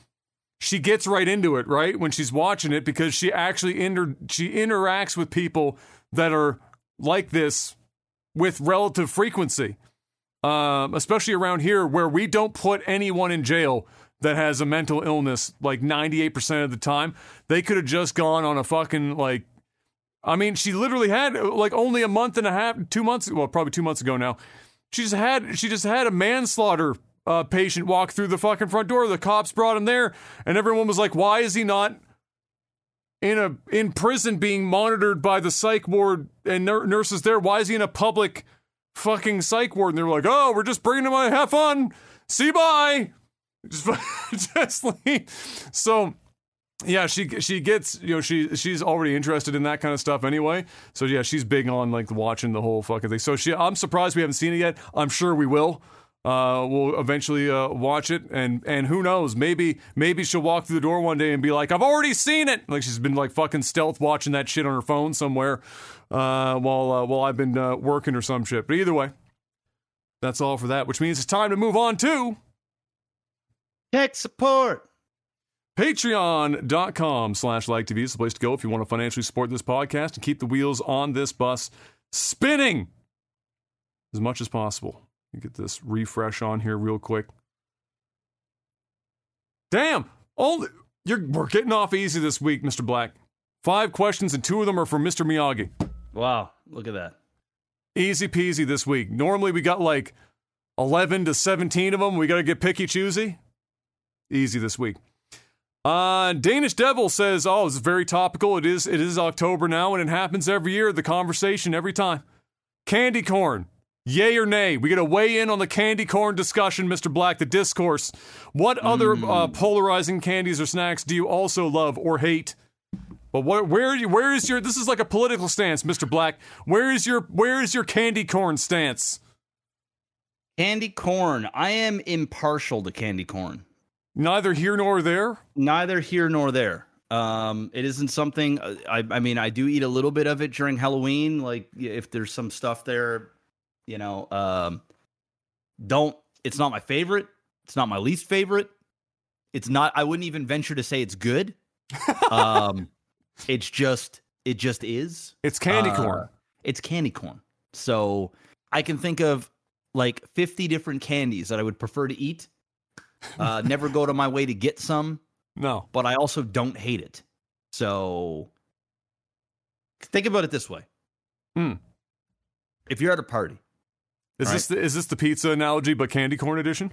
she gets right into it, right? When she's watching it, because she actually inter- she interacts with people that are like this with relative frequency, um, especially around here where we don't put anyone in jail that has a mental illness, like ninety-eight percent of the time. They could have just gone on a fucking, like, I mean, she literally had, like, only a month and a half, two months, well, probably two months ago now, she just had, she just had a manslaughter uh, patient walk through the fucking front door. The cops brought him there, and everyone was like, why is he not in a, in prison being monitored by the psych ward and n- nurses there? Why is he in a public fucking psych ward? And they were like, oh, we're just bringing him on, have fun, see you, bye. Just, just leave. So yeah, she she gets, you know, she she's already interested in that kind of stuff anyway, so yeah, she's big on like watching the whole fucking thing. So she I'm surprised we haven't seen it yet. I'm sure we will. Uh, we'll eventually uh, watch it, and, and who knows? Maybe maybe she'll walk through the door one day and be like, "I've already seen it." Like she's been like fucking stealth watching that shit on her phone somewhere uh, while uh, while I've been uh, working or some shit. But either way, that's all for that. Which means it's time to move on to tech support. Patreon dot com slash like T V is the place to go if you want to financially support this podcast and keep the wheels on this bus spinning as much as possible. Get this refresh on here real quick. Damn! All you're we're getting off easy this week, Mister Black. Five questions and two of them are for Mister Miyagi. Wow, look at that. Easy peasy this week. Normally we got like eleven to seventeen of them. We got to get picky choosy. Easy this week. Uh, Danish Devil says, oh, it's very topical. It is, it is October now and it happens every year. The conversation every time. Candy corn. Yay or nay? We got to weigh in on the candy corn discussion, Mister Black, the discourse. What other mm. uh, polarizing candies or snacks do you also love or hate? But what, where where is your, this is like a political stance, Mister Black. Where is your where is your candy corn stance? Candy corn. I am impartial to candy corn. Neither here nor there? Neither here nor there. Um, it isn't something, I, I mean, I do eat a little bit of it during Halloween. Like if there's some stuff there. You know, um, don't, it's not my favorite. It's not my least favorite. It's not, I wouldn't even venture to say it's good. Um, it's just, it just is. It's candy uh, corn. It's candy corn. So I can think of like fifty different candies that I would prefer to eat. Uh, never go to my way to get some. No. But I also don't hate it. So think about it this way. Hmm. If you're at a party. Is right. this the, is this the pizza analogy, but candy corn edition?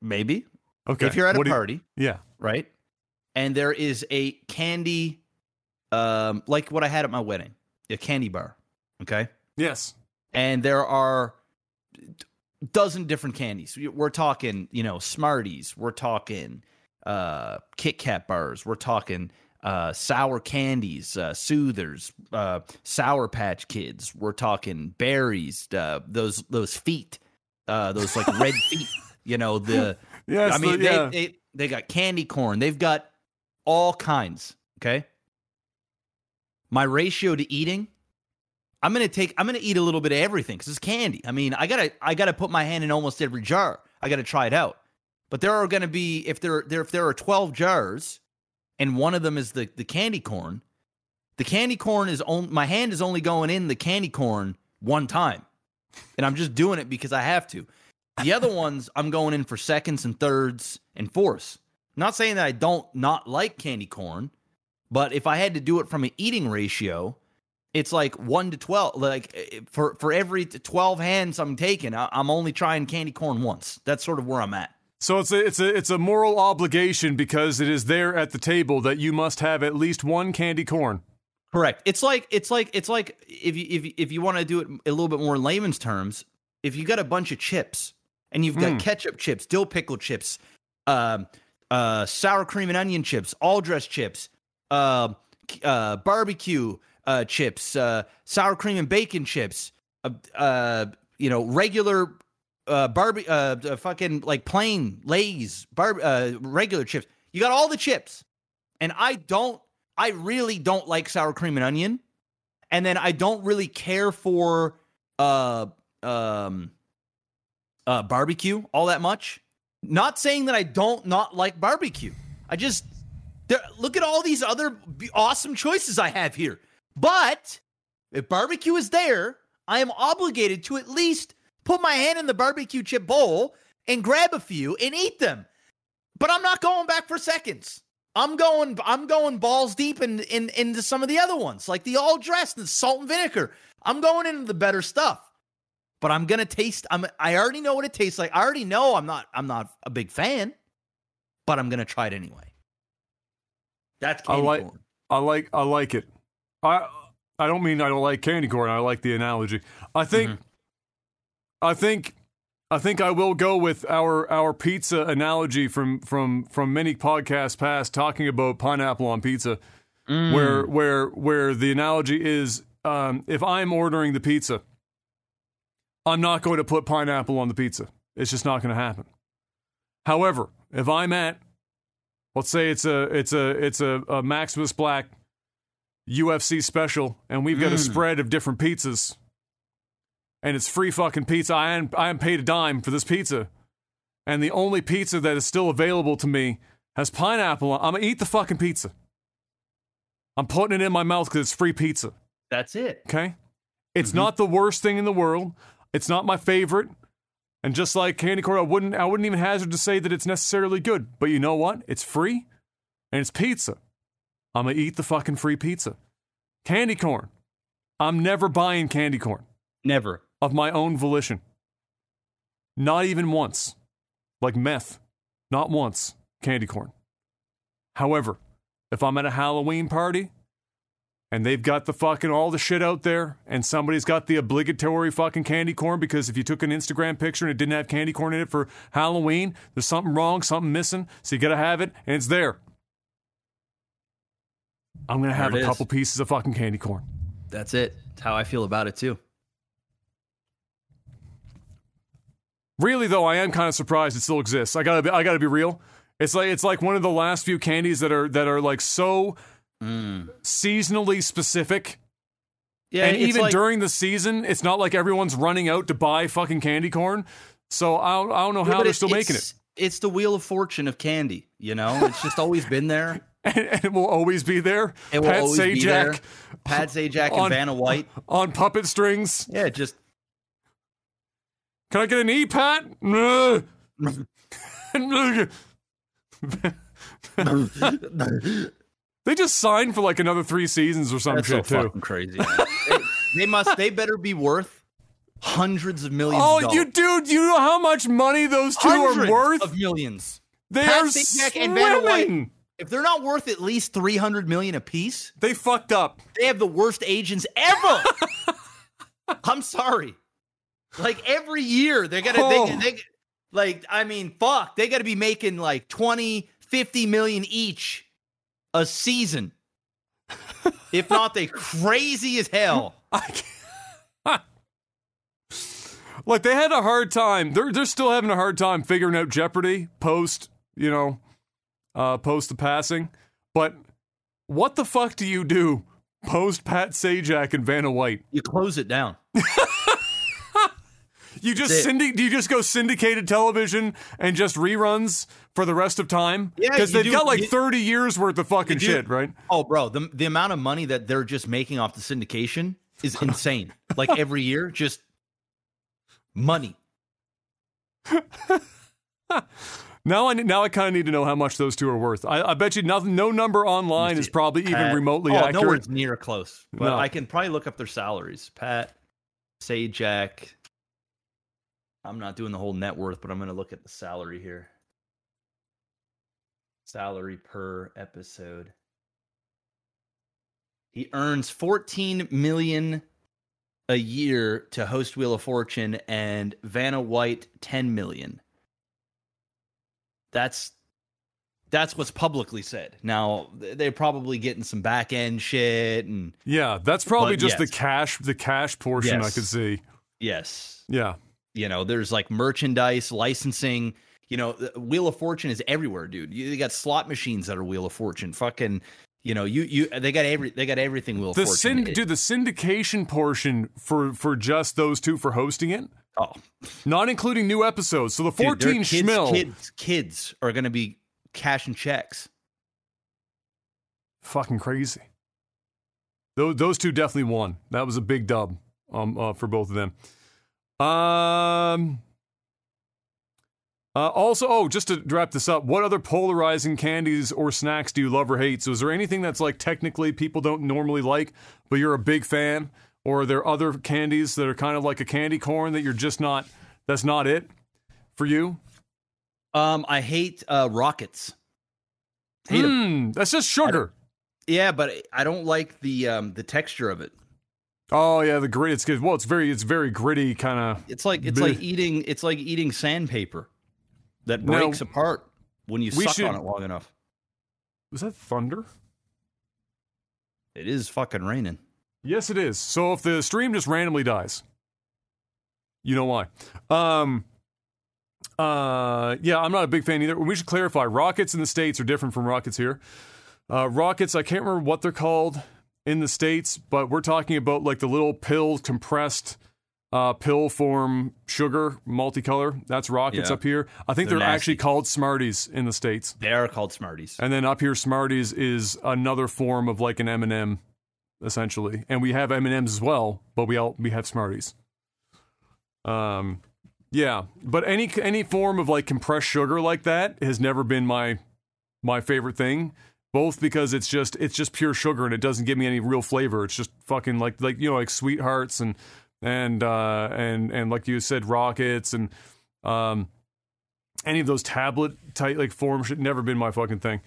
Maybe. Okay. If you're at what a party, you, yeah, right, and there is a candy, um, like what I had at my wedding, a candy bar. Okay. Yes. And there are a dozen different candies. We're talking, you know, Smarties. We're talking uh, Kit Kat bars. We're talking. Uh, sour candies, uh, Soothers, uh, Sour Patch Kids. We're talking berries, uh, those those feet, uh, those like red feet. You know the. Yes, I mean the, yeah. they, they they got candy corn. They've got all kinds. Okay. My ratio to eating, I'm gonna take. I'm gonna eat a little bit of everything because it's candy. I mean, I gotta I gotta put my hand in almost every jar. I gotta try it out. But there are gonna be if there there if there are twelve jars. And one of them is the, the candy corn. The candy corn is on my hand is only going in the candy corn one time. And I'm just doing it because I have to. The other ones I'm going in for seconds and thirds and fourths. I'm not saying that I don't not like candy corn, but if I had to do it from an eating ratio, it's like one to twelve. Like for, for every twelve hands I'm taking, I, I'm only trying candy corn once. That's sort of where I'm at. So it's a it's a it's a moral obligation because it is there at the table that you must have at least one candy corn. Correct. It's like it's like it's like if you if if you want to do it a little bit more in layman's terms, if you got a bunch of chips and you've got mm. ketchup chips, dill pickle chips, um, uh, sour cream and onion chips, all dressed chips, uh, uh, barbecue uh, chips, uh, sour cream and bacon chips, uh, uh, you know, regular. Uh, Barbie, uh, uh, fucking like plain Lay's, Barbie, uh, regular chips. You got all the chips, and I don't, I really don't like sour cream and onion, and then I don't really care for, uh, um, uh, barbecue all that much. Not saying that I don't not like barbecue. I just look at all these other awesome choices I have here. But if barbecue is there, I am obligated to at least. Put my hand in the barbecue chip bowl and grab a few and eat them. But I'm not going back for seconds. I'm going I'm going balls deep in, in, into some of the other ones, like the all dressed and salt and vinegar. I'm going into the better stuff. But I'm going to taste I'm I already know what it tastes like. I already know I'm not I'm not a big fan, but I'm going to try it anyway. That's candy I like, corn. I like I like it. I I don't mean I don't like candy corn. I like the analogy. I think mm-hmm. I think, I think I will go with our our pizza analogy from from, from many podcasts past, talking about pineapple on pizza, mm. where where where the analogy is, um, if I'm ordering the pizza, I'm not going to put pineapple on the pizza. It's just not going to happen. However, if I'm at, let's say it's a it's a it's a, a Maximus Black U F C special, and we've got mm. a spread of different pizzas, and it's free fucking pizza. I am I am paid a dime for this pizza, and the only pizza that is still available to me has pineapple on. I'm gonna eat the fucking pizza. I'm putting it in my mouth because it's free pizza. That's it. Okay, it's mm-hmm. not the worst thing in the world. It's not my favorite. And just like Candy Corn, I wouldn't, I wouldn't even hazard to say that it's necessarily good. But you know what? It's free, and it's pizza. I'm gonna eat the fucking free pizza. Candy Corn. I'm never buying Candy Corn. Never. Of my own volition. Not even once. Like meth. Not once. Candy Corn. However, if I'm at a Halloween party, and they've got the fucking all the shit out there, and somebody's got the obligatory fucking candy corn, because if you took an Instagram picture and it didn't have candy corn in it for Halloween, there's something wrong, something missing, so you gotta have it, and it's there. I'm gonna have a couple pieces of fucking candy corn. That's it. That's how I feel about it, too. Really, though, I am kind of surprised it still exists. I gotta be, I gotta be real. It's like it's like one of the last few candies that are that are like so... Mm. seasonally specific. Yeah, and even like, during the season, it's not like everyone's running out to buy fucking candy corn. So I don't, I don't know yeah, how they're still making it. It's the Wheel of Fortune of candy, you know? It's just always been there. And, and it will always be there. It will Pat always Sajak, be there. Pat Sajak and on, Vanna White. On puppet strings. Yeah, just... Can I get an E, Pat? They just signed for like another three seasons or some That's shit so too. That's fucking crazy. they, they must. They better be worth hundreds of millions. Oh, of you dude, you know how much money those two hundreds are worth? Of millions. They Pat are Sajak and Vanna White. If they're not worth at least three hundred million apiece, they fucked up. They have the worst agents ever. I'm sorry. Like every year, they're gonna. Oh. They, they, like I mean, fuck. They got to be making like twenty, fifty million each. A season, if not, they crazy as hell. Like they had a hard time. They're they're still having a hard time figuring out Jeopardy post, you know, uh, post the passing. But what the fuck do you do post Pat Sajak and Vanna White? You close it down. You just syndi- do you just go syndicated television and just reruns for the rest of time? Yeah, because they've do, got like you, thirty years worth of fucking shit, right? Oh, bro, the the amount of money that they're just making off the syndication is insane. Like every year, just money. now I now I kind of need to know how much those two are worth. I, I bet you nothing. No number online is probably Pat, even remotely oh, accurate. No one's near close. But no. I can probably look up their salaries. Pat Sajak. I'm not doing the whole net worth, but I'm going to look at the salary here. Salary per episode. He earns fourteen million dollars a year to host Wheel of Fortune, and Vanna White ten million dollars. That's that's what's publicly said. Now they're probably getting some back end shit, and yeah, that's probably just yes. the cash, the cash portion. Yes. I could see. Yes. Yeah. You know, there's like merchandise, licensing, you know, Wheel of Fortune is everywhere, dude. You they got slot machines that are Wheel of Fortune. Fucking, you know, you you they got every they got everything Wheel of the Fortune. Synd- dude, the syndication portion for, for just those two for hosting it. Oh. Not including new episodes. So the fourteen dude, kids, schmil kids kids are gonna be cashing checks. Fucking crazy. Those those two definitely won. That was a big dub um uh, for both of them. Um. Uh, also, oh, just to wrap this up, what other polarizing candies or snacks do you love or hate? So, is there anything that's like technically people don't normally like, but you're a big fan, or are there other candies that are kind of like a candy corn that you're just not? That's not it for you. Um, I hate uh, rockets. Hate mm, that's just sugar. Yeah, but I don't like the um, the texture of it. Oh yeah, the grit. It's good. Well, it's very, it's very gritty kind of. It's like it's bleh. like eating it's like eating sandpaper that breaks now, apart when you suck should, on it long enough. Was that thunder? It is fucking raining. Yes, it is. So if the stream just randomly dies, You know why. Um, uh, yeah, I'm not a big fan either. We should clarify, rockets in the States are different from rockets here. Uh, rockets, I can't remember what they're called in the States, but we're talking about like the little pill, compressed uh, pill form sugar, multicolor. That's rockets yeah. up here. I think they're, they're actually called Smarties in the States. They are called Smarties. And then up here, Smarties is another form of like an M and M, essentially. And we have M and M's as well, but we all, we have Smarties. Um, yeah, but any any form of like compressed sugar like that has never been my my favorite thing. Both because it's just it's just pure sugar and it doesn't give me any real flavor. It's just fucking like like you know like Sweethearts and and uh, and and like you said, rockets and um, any of those tablet type like forms should never been my fucking thing.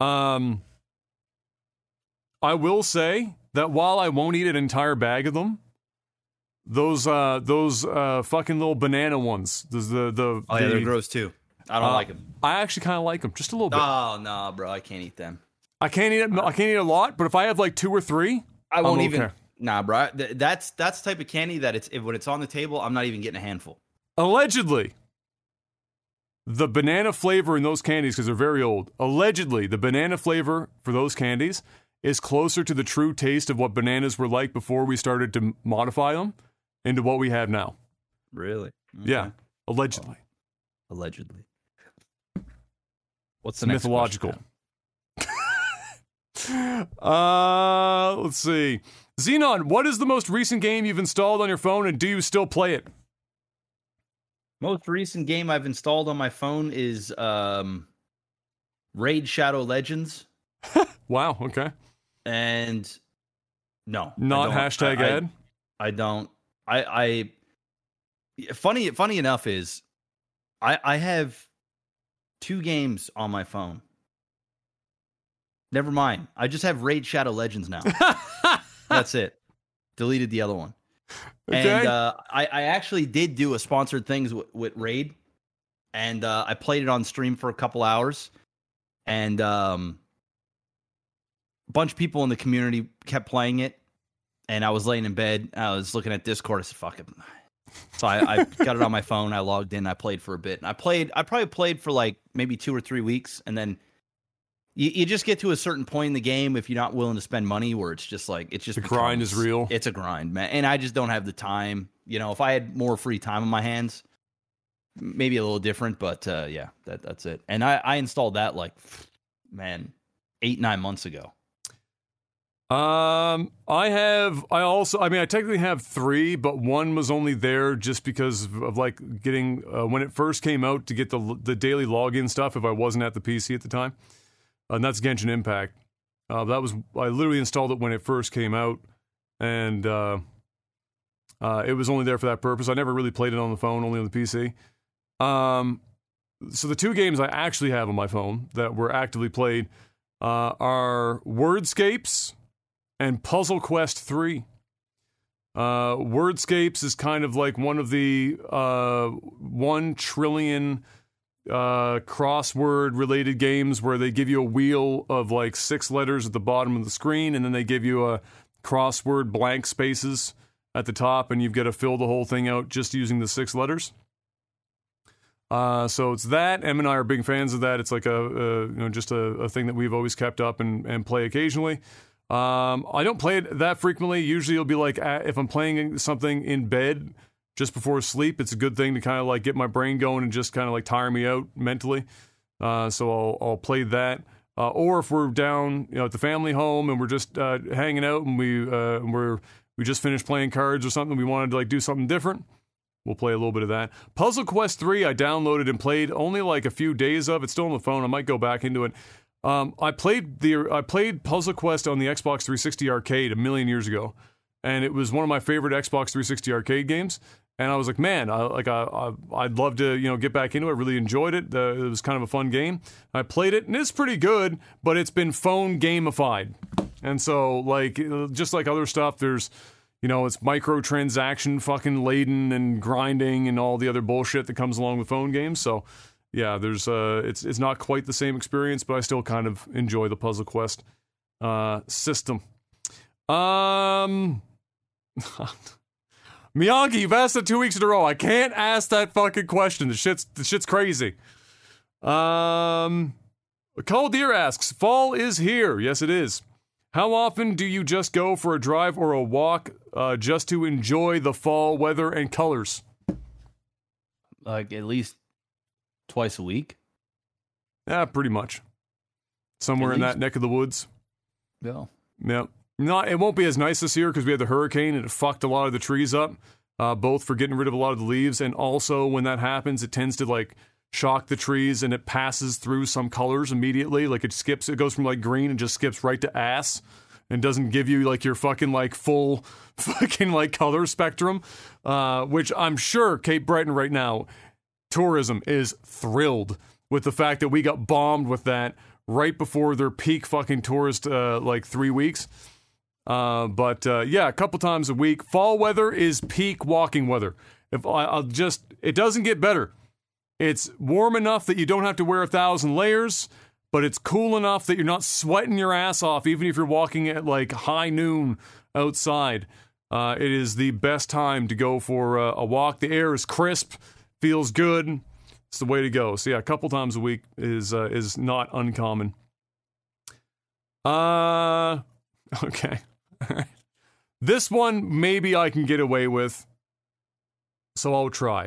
Um, I will say that while I won't eat an entire bag of them, those uh those uh fucking little banana ones, the the, the oh yeah, the, they're gross too. I don't uh, like them. I actually kind of like them, just a little bit. Oh, no, bro. I can't eat them. I can't eat it. I can't eat a lot, but if I have like two or three, I won't I'm even. Okay. Nah, bro. Th- that's that's the type of candy that it's if, when it's on the table, I'm not even getting a handful. Allegedly, the banana flavor in those candies, because they're very old, allegedly, the banana flavor for those candies is closer to the true taste of what bananas were like before we started to modify them into what we have now. Really? Okay. Yeah. Allegedly. Oh. Allegedly. What's the next mythological? uh, let's see. Xenon, what is the most recent game you've installed on your phone, and do you still play it? Most recent game I've installed on my phone is um, Raid Shadow Legends. Wow. Okay. And no, not hashtag I, ad. I, I don't. I. I. Funny. Funny enough is, I. I have. Two games on my phone. Never mind. I just have Raid Shadow Legends now. That's it. Deleted the other one. Okay. And uh, I, I actually did do a sponsored things w- with Raid. And uh, I played it on stream for a couple hours. And um, a bunch of people in the community kept playing it. And I was laying in bed. I was looking at Discord. I said, fuck it. So I, I got it on my phone. I logged in. I played for a bit. And I played. I probably played for like maybe two or three weeks. And then you, you just get to a certain point in the game if you're not willing to spend money, where it's just like it's just the becomes, grind is real. It's a grind, man. And I just don't have the time. You know, if I had more free time on my hands, maybe a little different. But uh, yeah, that that's it. And I, I installed that like, man, eight nine months ago. Um, I have, I also, I mean, I technically have three, but one was only there just because of, of like getting, uh, when it first came out, to get the the daily login stuff if I wasn't at the P C at the time. And that's Genshin Impact. Uh, that was, I literally installed it when it first came out, and, uh, uh, it was only there for that purpose. I never really played it on the phone, only on the P C. Um, so the two games I actually have on my phone that were actively played, uh, are Wordscapes and Puzzle Quest three. Uh, Wordscapes is kind of like one of the uh, one trillion uh, crossword-related games where they give you a wheel of like six letters at the bottom of the screen, and then they give you a crossword blank spaces at the top, and you've got to fill the whole thing out just using the six letters. Uh, so it's that. Em and I are big fans of that. It's like a, a you know just a, a thing that we've always kept up and, and play occasionally. Um, I don't play it that frequently. Usually it'll be like, if I'm playing something in bed just before sleep, it's a good thing to kind of like get my brain going and just kind of like tire me out mentally. Uh, so I'll, I'll play that. Uh, or if we're down, you know, at the family home and we're just, uh, hanging out and we, uh, we're, we just finished playing cards or something. We wanted to like do something different. We'll play a little bit of that. Puzzle Quest three, I downloaded and played only like a few days of. It's still on the phone. I might go back into it. Um, I played the I played Puzzle Quest on the Xbox three sixty arcade a million years ago, and it was one of my favorite Xbox three sixty arcade games. And I was like, man, I, like I, I I'd love to you know get back into it. I really enjoyed it. Uh, it was kind of a fun game. I played it, and it's pretty good, but it's been phone gamified. And so like just like other stuff, there's you know it's microtransaction fucking laden and grinding and all the other bullshit that comes along with phone games. So. Yeah, there's uh, it's it's not quite the same experience, but I still kind of enjoy the Puzzle Quest uh, system. Um, Miyagi, you've asked it two weeks in a row. I can't ask that fucking question. The shit's, the shit's crazy. Um, Cold Deer asks, fall is here. Yes, it is. How often do you just go for a drive or a walk uh, just to enjoy the fall weather and colors? Like at least twice a week. Yeah, pretty much. Somewhere in that neck of the woods. Yeah. Yeah. Not, it won't be as nice this year because we had the hurricane and it fucked a lot of the trees up, uh, both for getting rid of a lot of the leaves, and also when that happens, it tends to like shock the trees and it passes through some colors immediately. Like it skips, it goes from like green and just skips right to ass and doesn't give you like your fucking like full fucking like color spectrum, uh, which I'm sure Cape Breton right now, tourism is thrilled with the fact that we got bombed with that right before their peak fucking tourist uh, like three weeks. Uh, but, uh, yeah, a couple times a week. Fall weather is peak walking weather. If I, I'll just, it doesn't get better. It's warm enough that you don't have to wear a thousand layers, but it's cool enough that you're not sweating your ass off, even if you're walking at like high noon outside. Uh, it is the best time to go for uh, a walk. The air is crisp, feels good. It's the way to go. So yeah, a couple times a week is, uh, is not uncommon. Uh, okay. All right. This one, maybe I can get away with, so I'll try.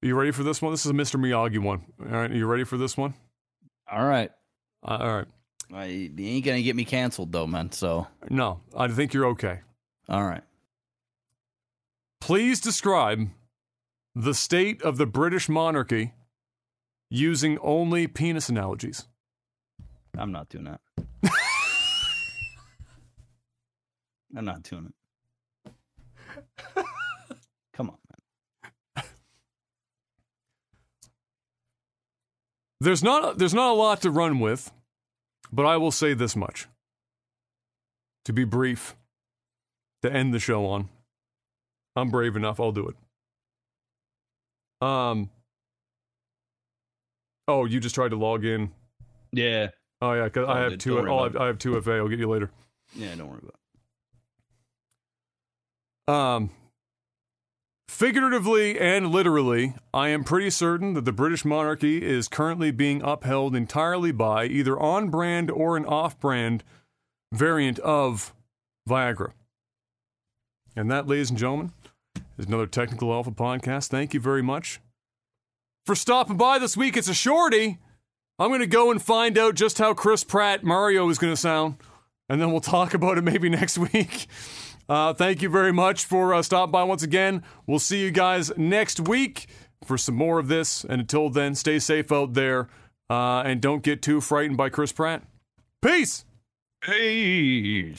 Are you ready for this one? This is a Mister Miyagi one. All right, are you ready for this one? All right. Uh, all right. I, you ain't going to get me canceled, though, man, so. No, I think you're okay. All right. Please describe the state of the British monarchy using only penis analogies. I'm not doing that. I'm not doing it. Come on, man. There's not there's not a lot to run with, but I will say this much. To be brief, to end the show on. I'm brave enough, I'll do it. Um Oh, you just tried to log in. Yeah. Oh yeah, cuz I have two oh, I have two F A. I'll get you later. Yeah, don't worry about it. Um, figuratively and literally, I am pretty certain that the British monarchy is currently being upheld entirely by either on-brand or an off-brand variant of Viagra. And that, ladies and gentlemen, is another Technical Alpha podcast. Thank you very much for stopping by this week. It's a shorty. I'm going to go and find out just how Chris Pratt Mario is going to sound, and then we'll talk about it maybe next week. Uh, thank you very much for uh, stopping by once again. We'll see you guys next week for some more of this. And until then, stay safe out there uh, and don't get too frightened by Chris Pratt. Peace! Peace!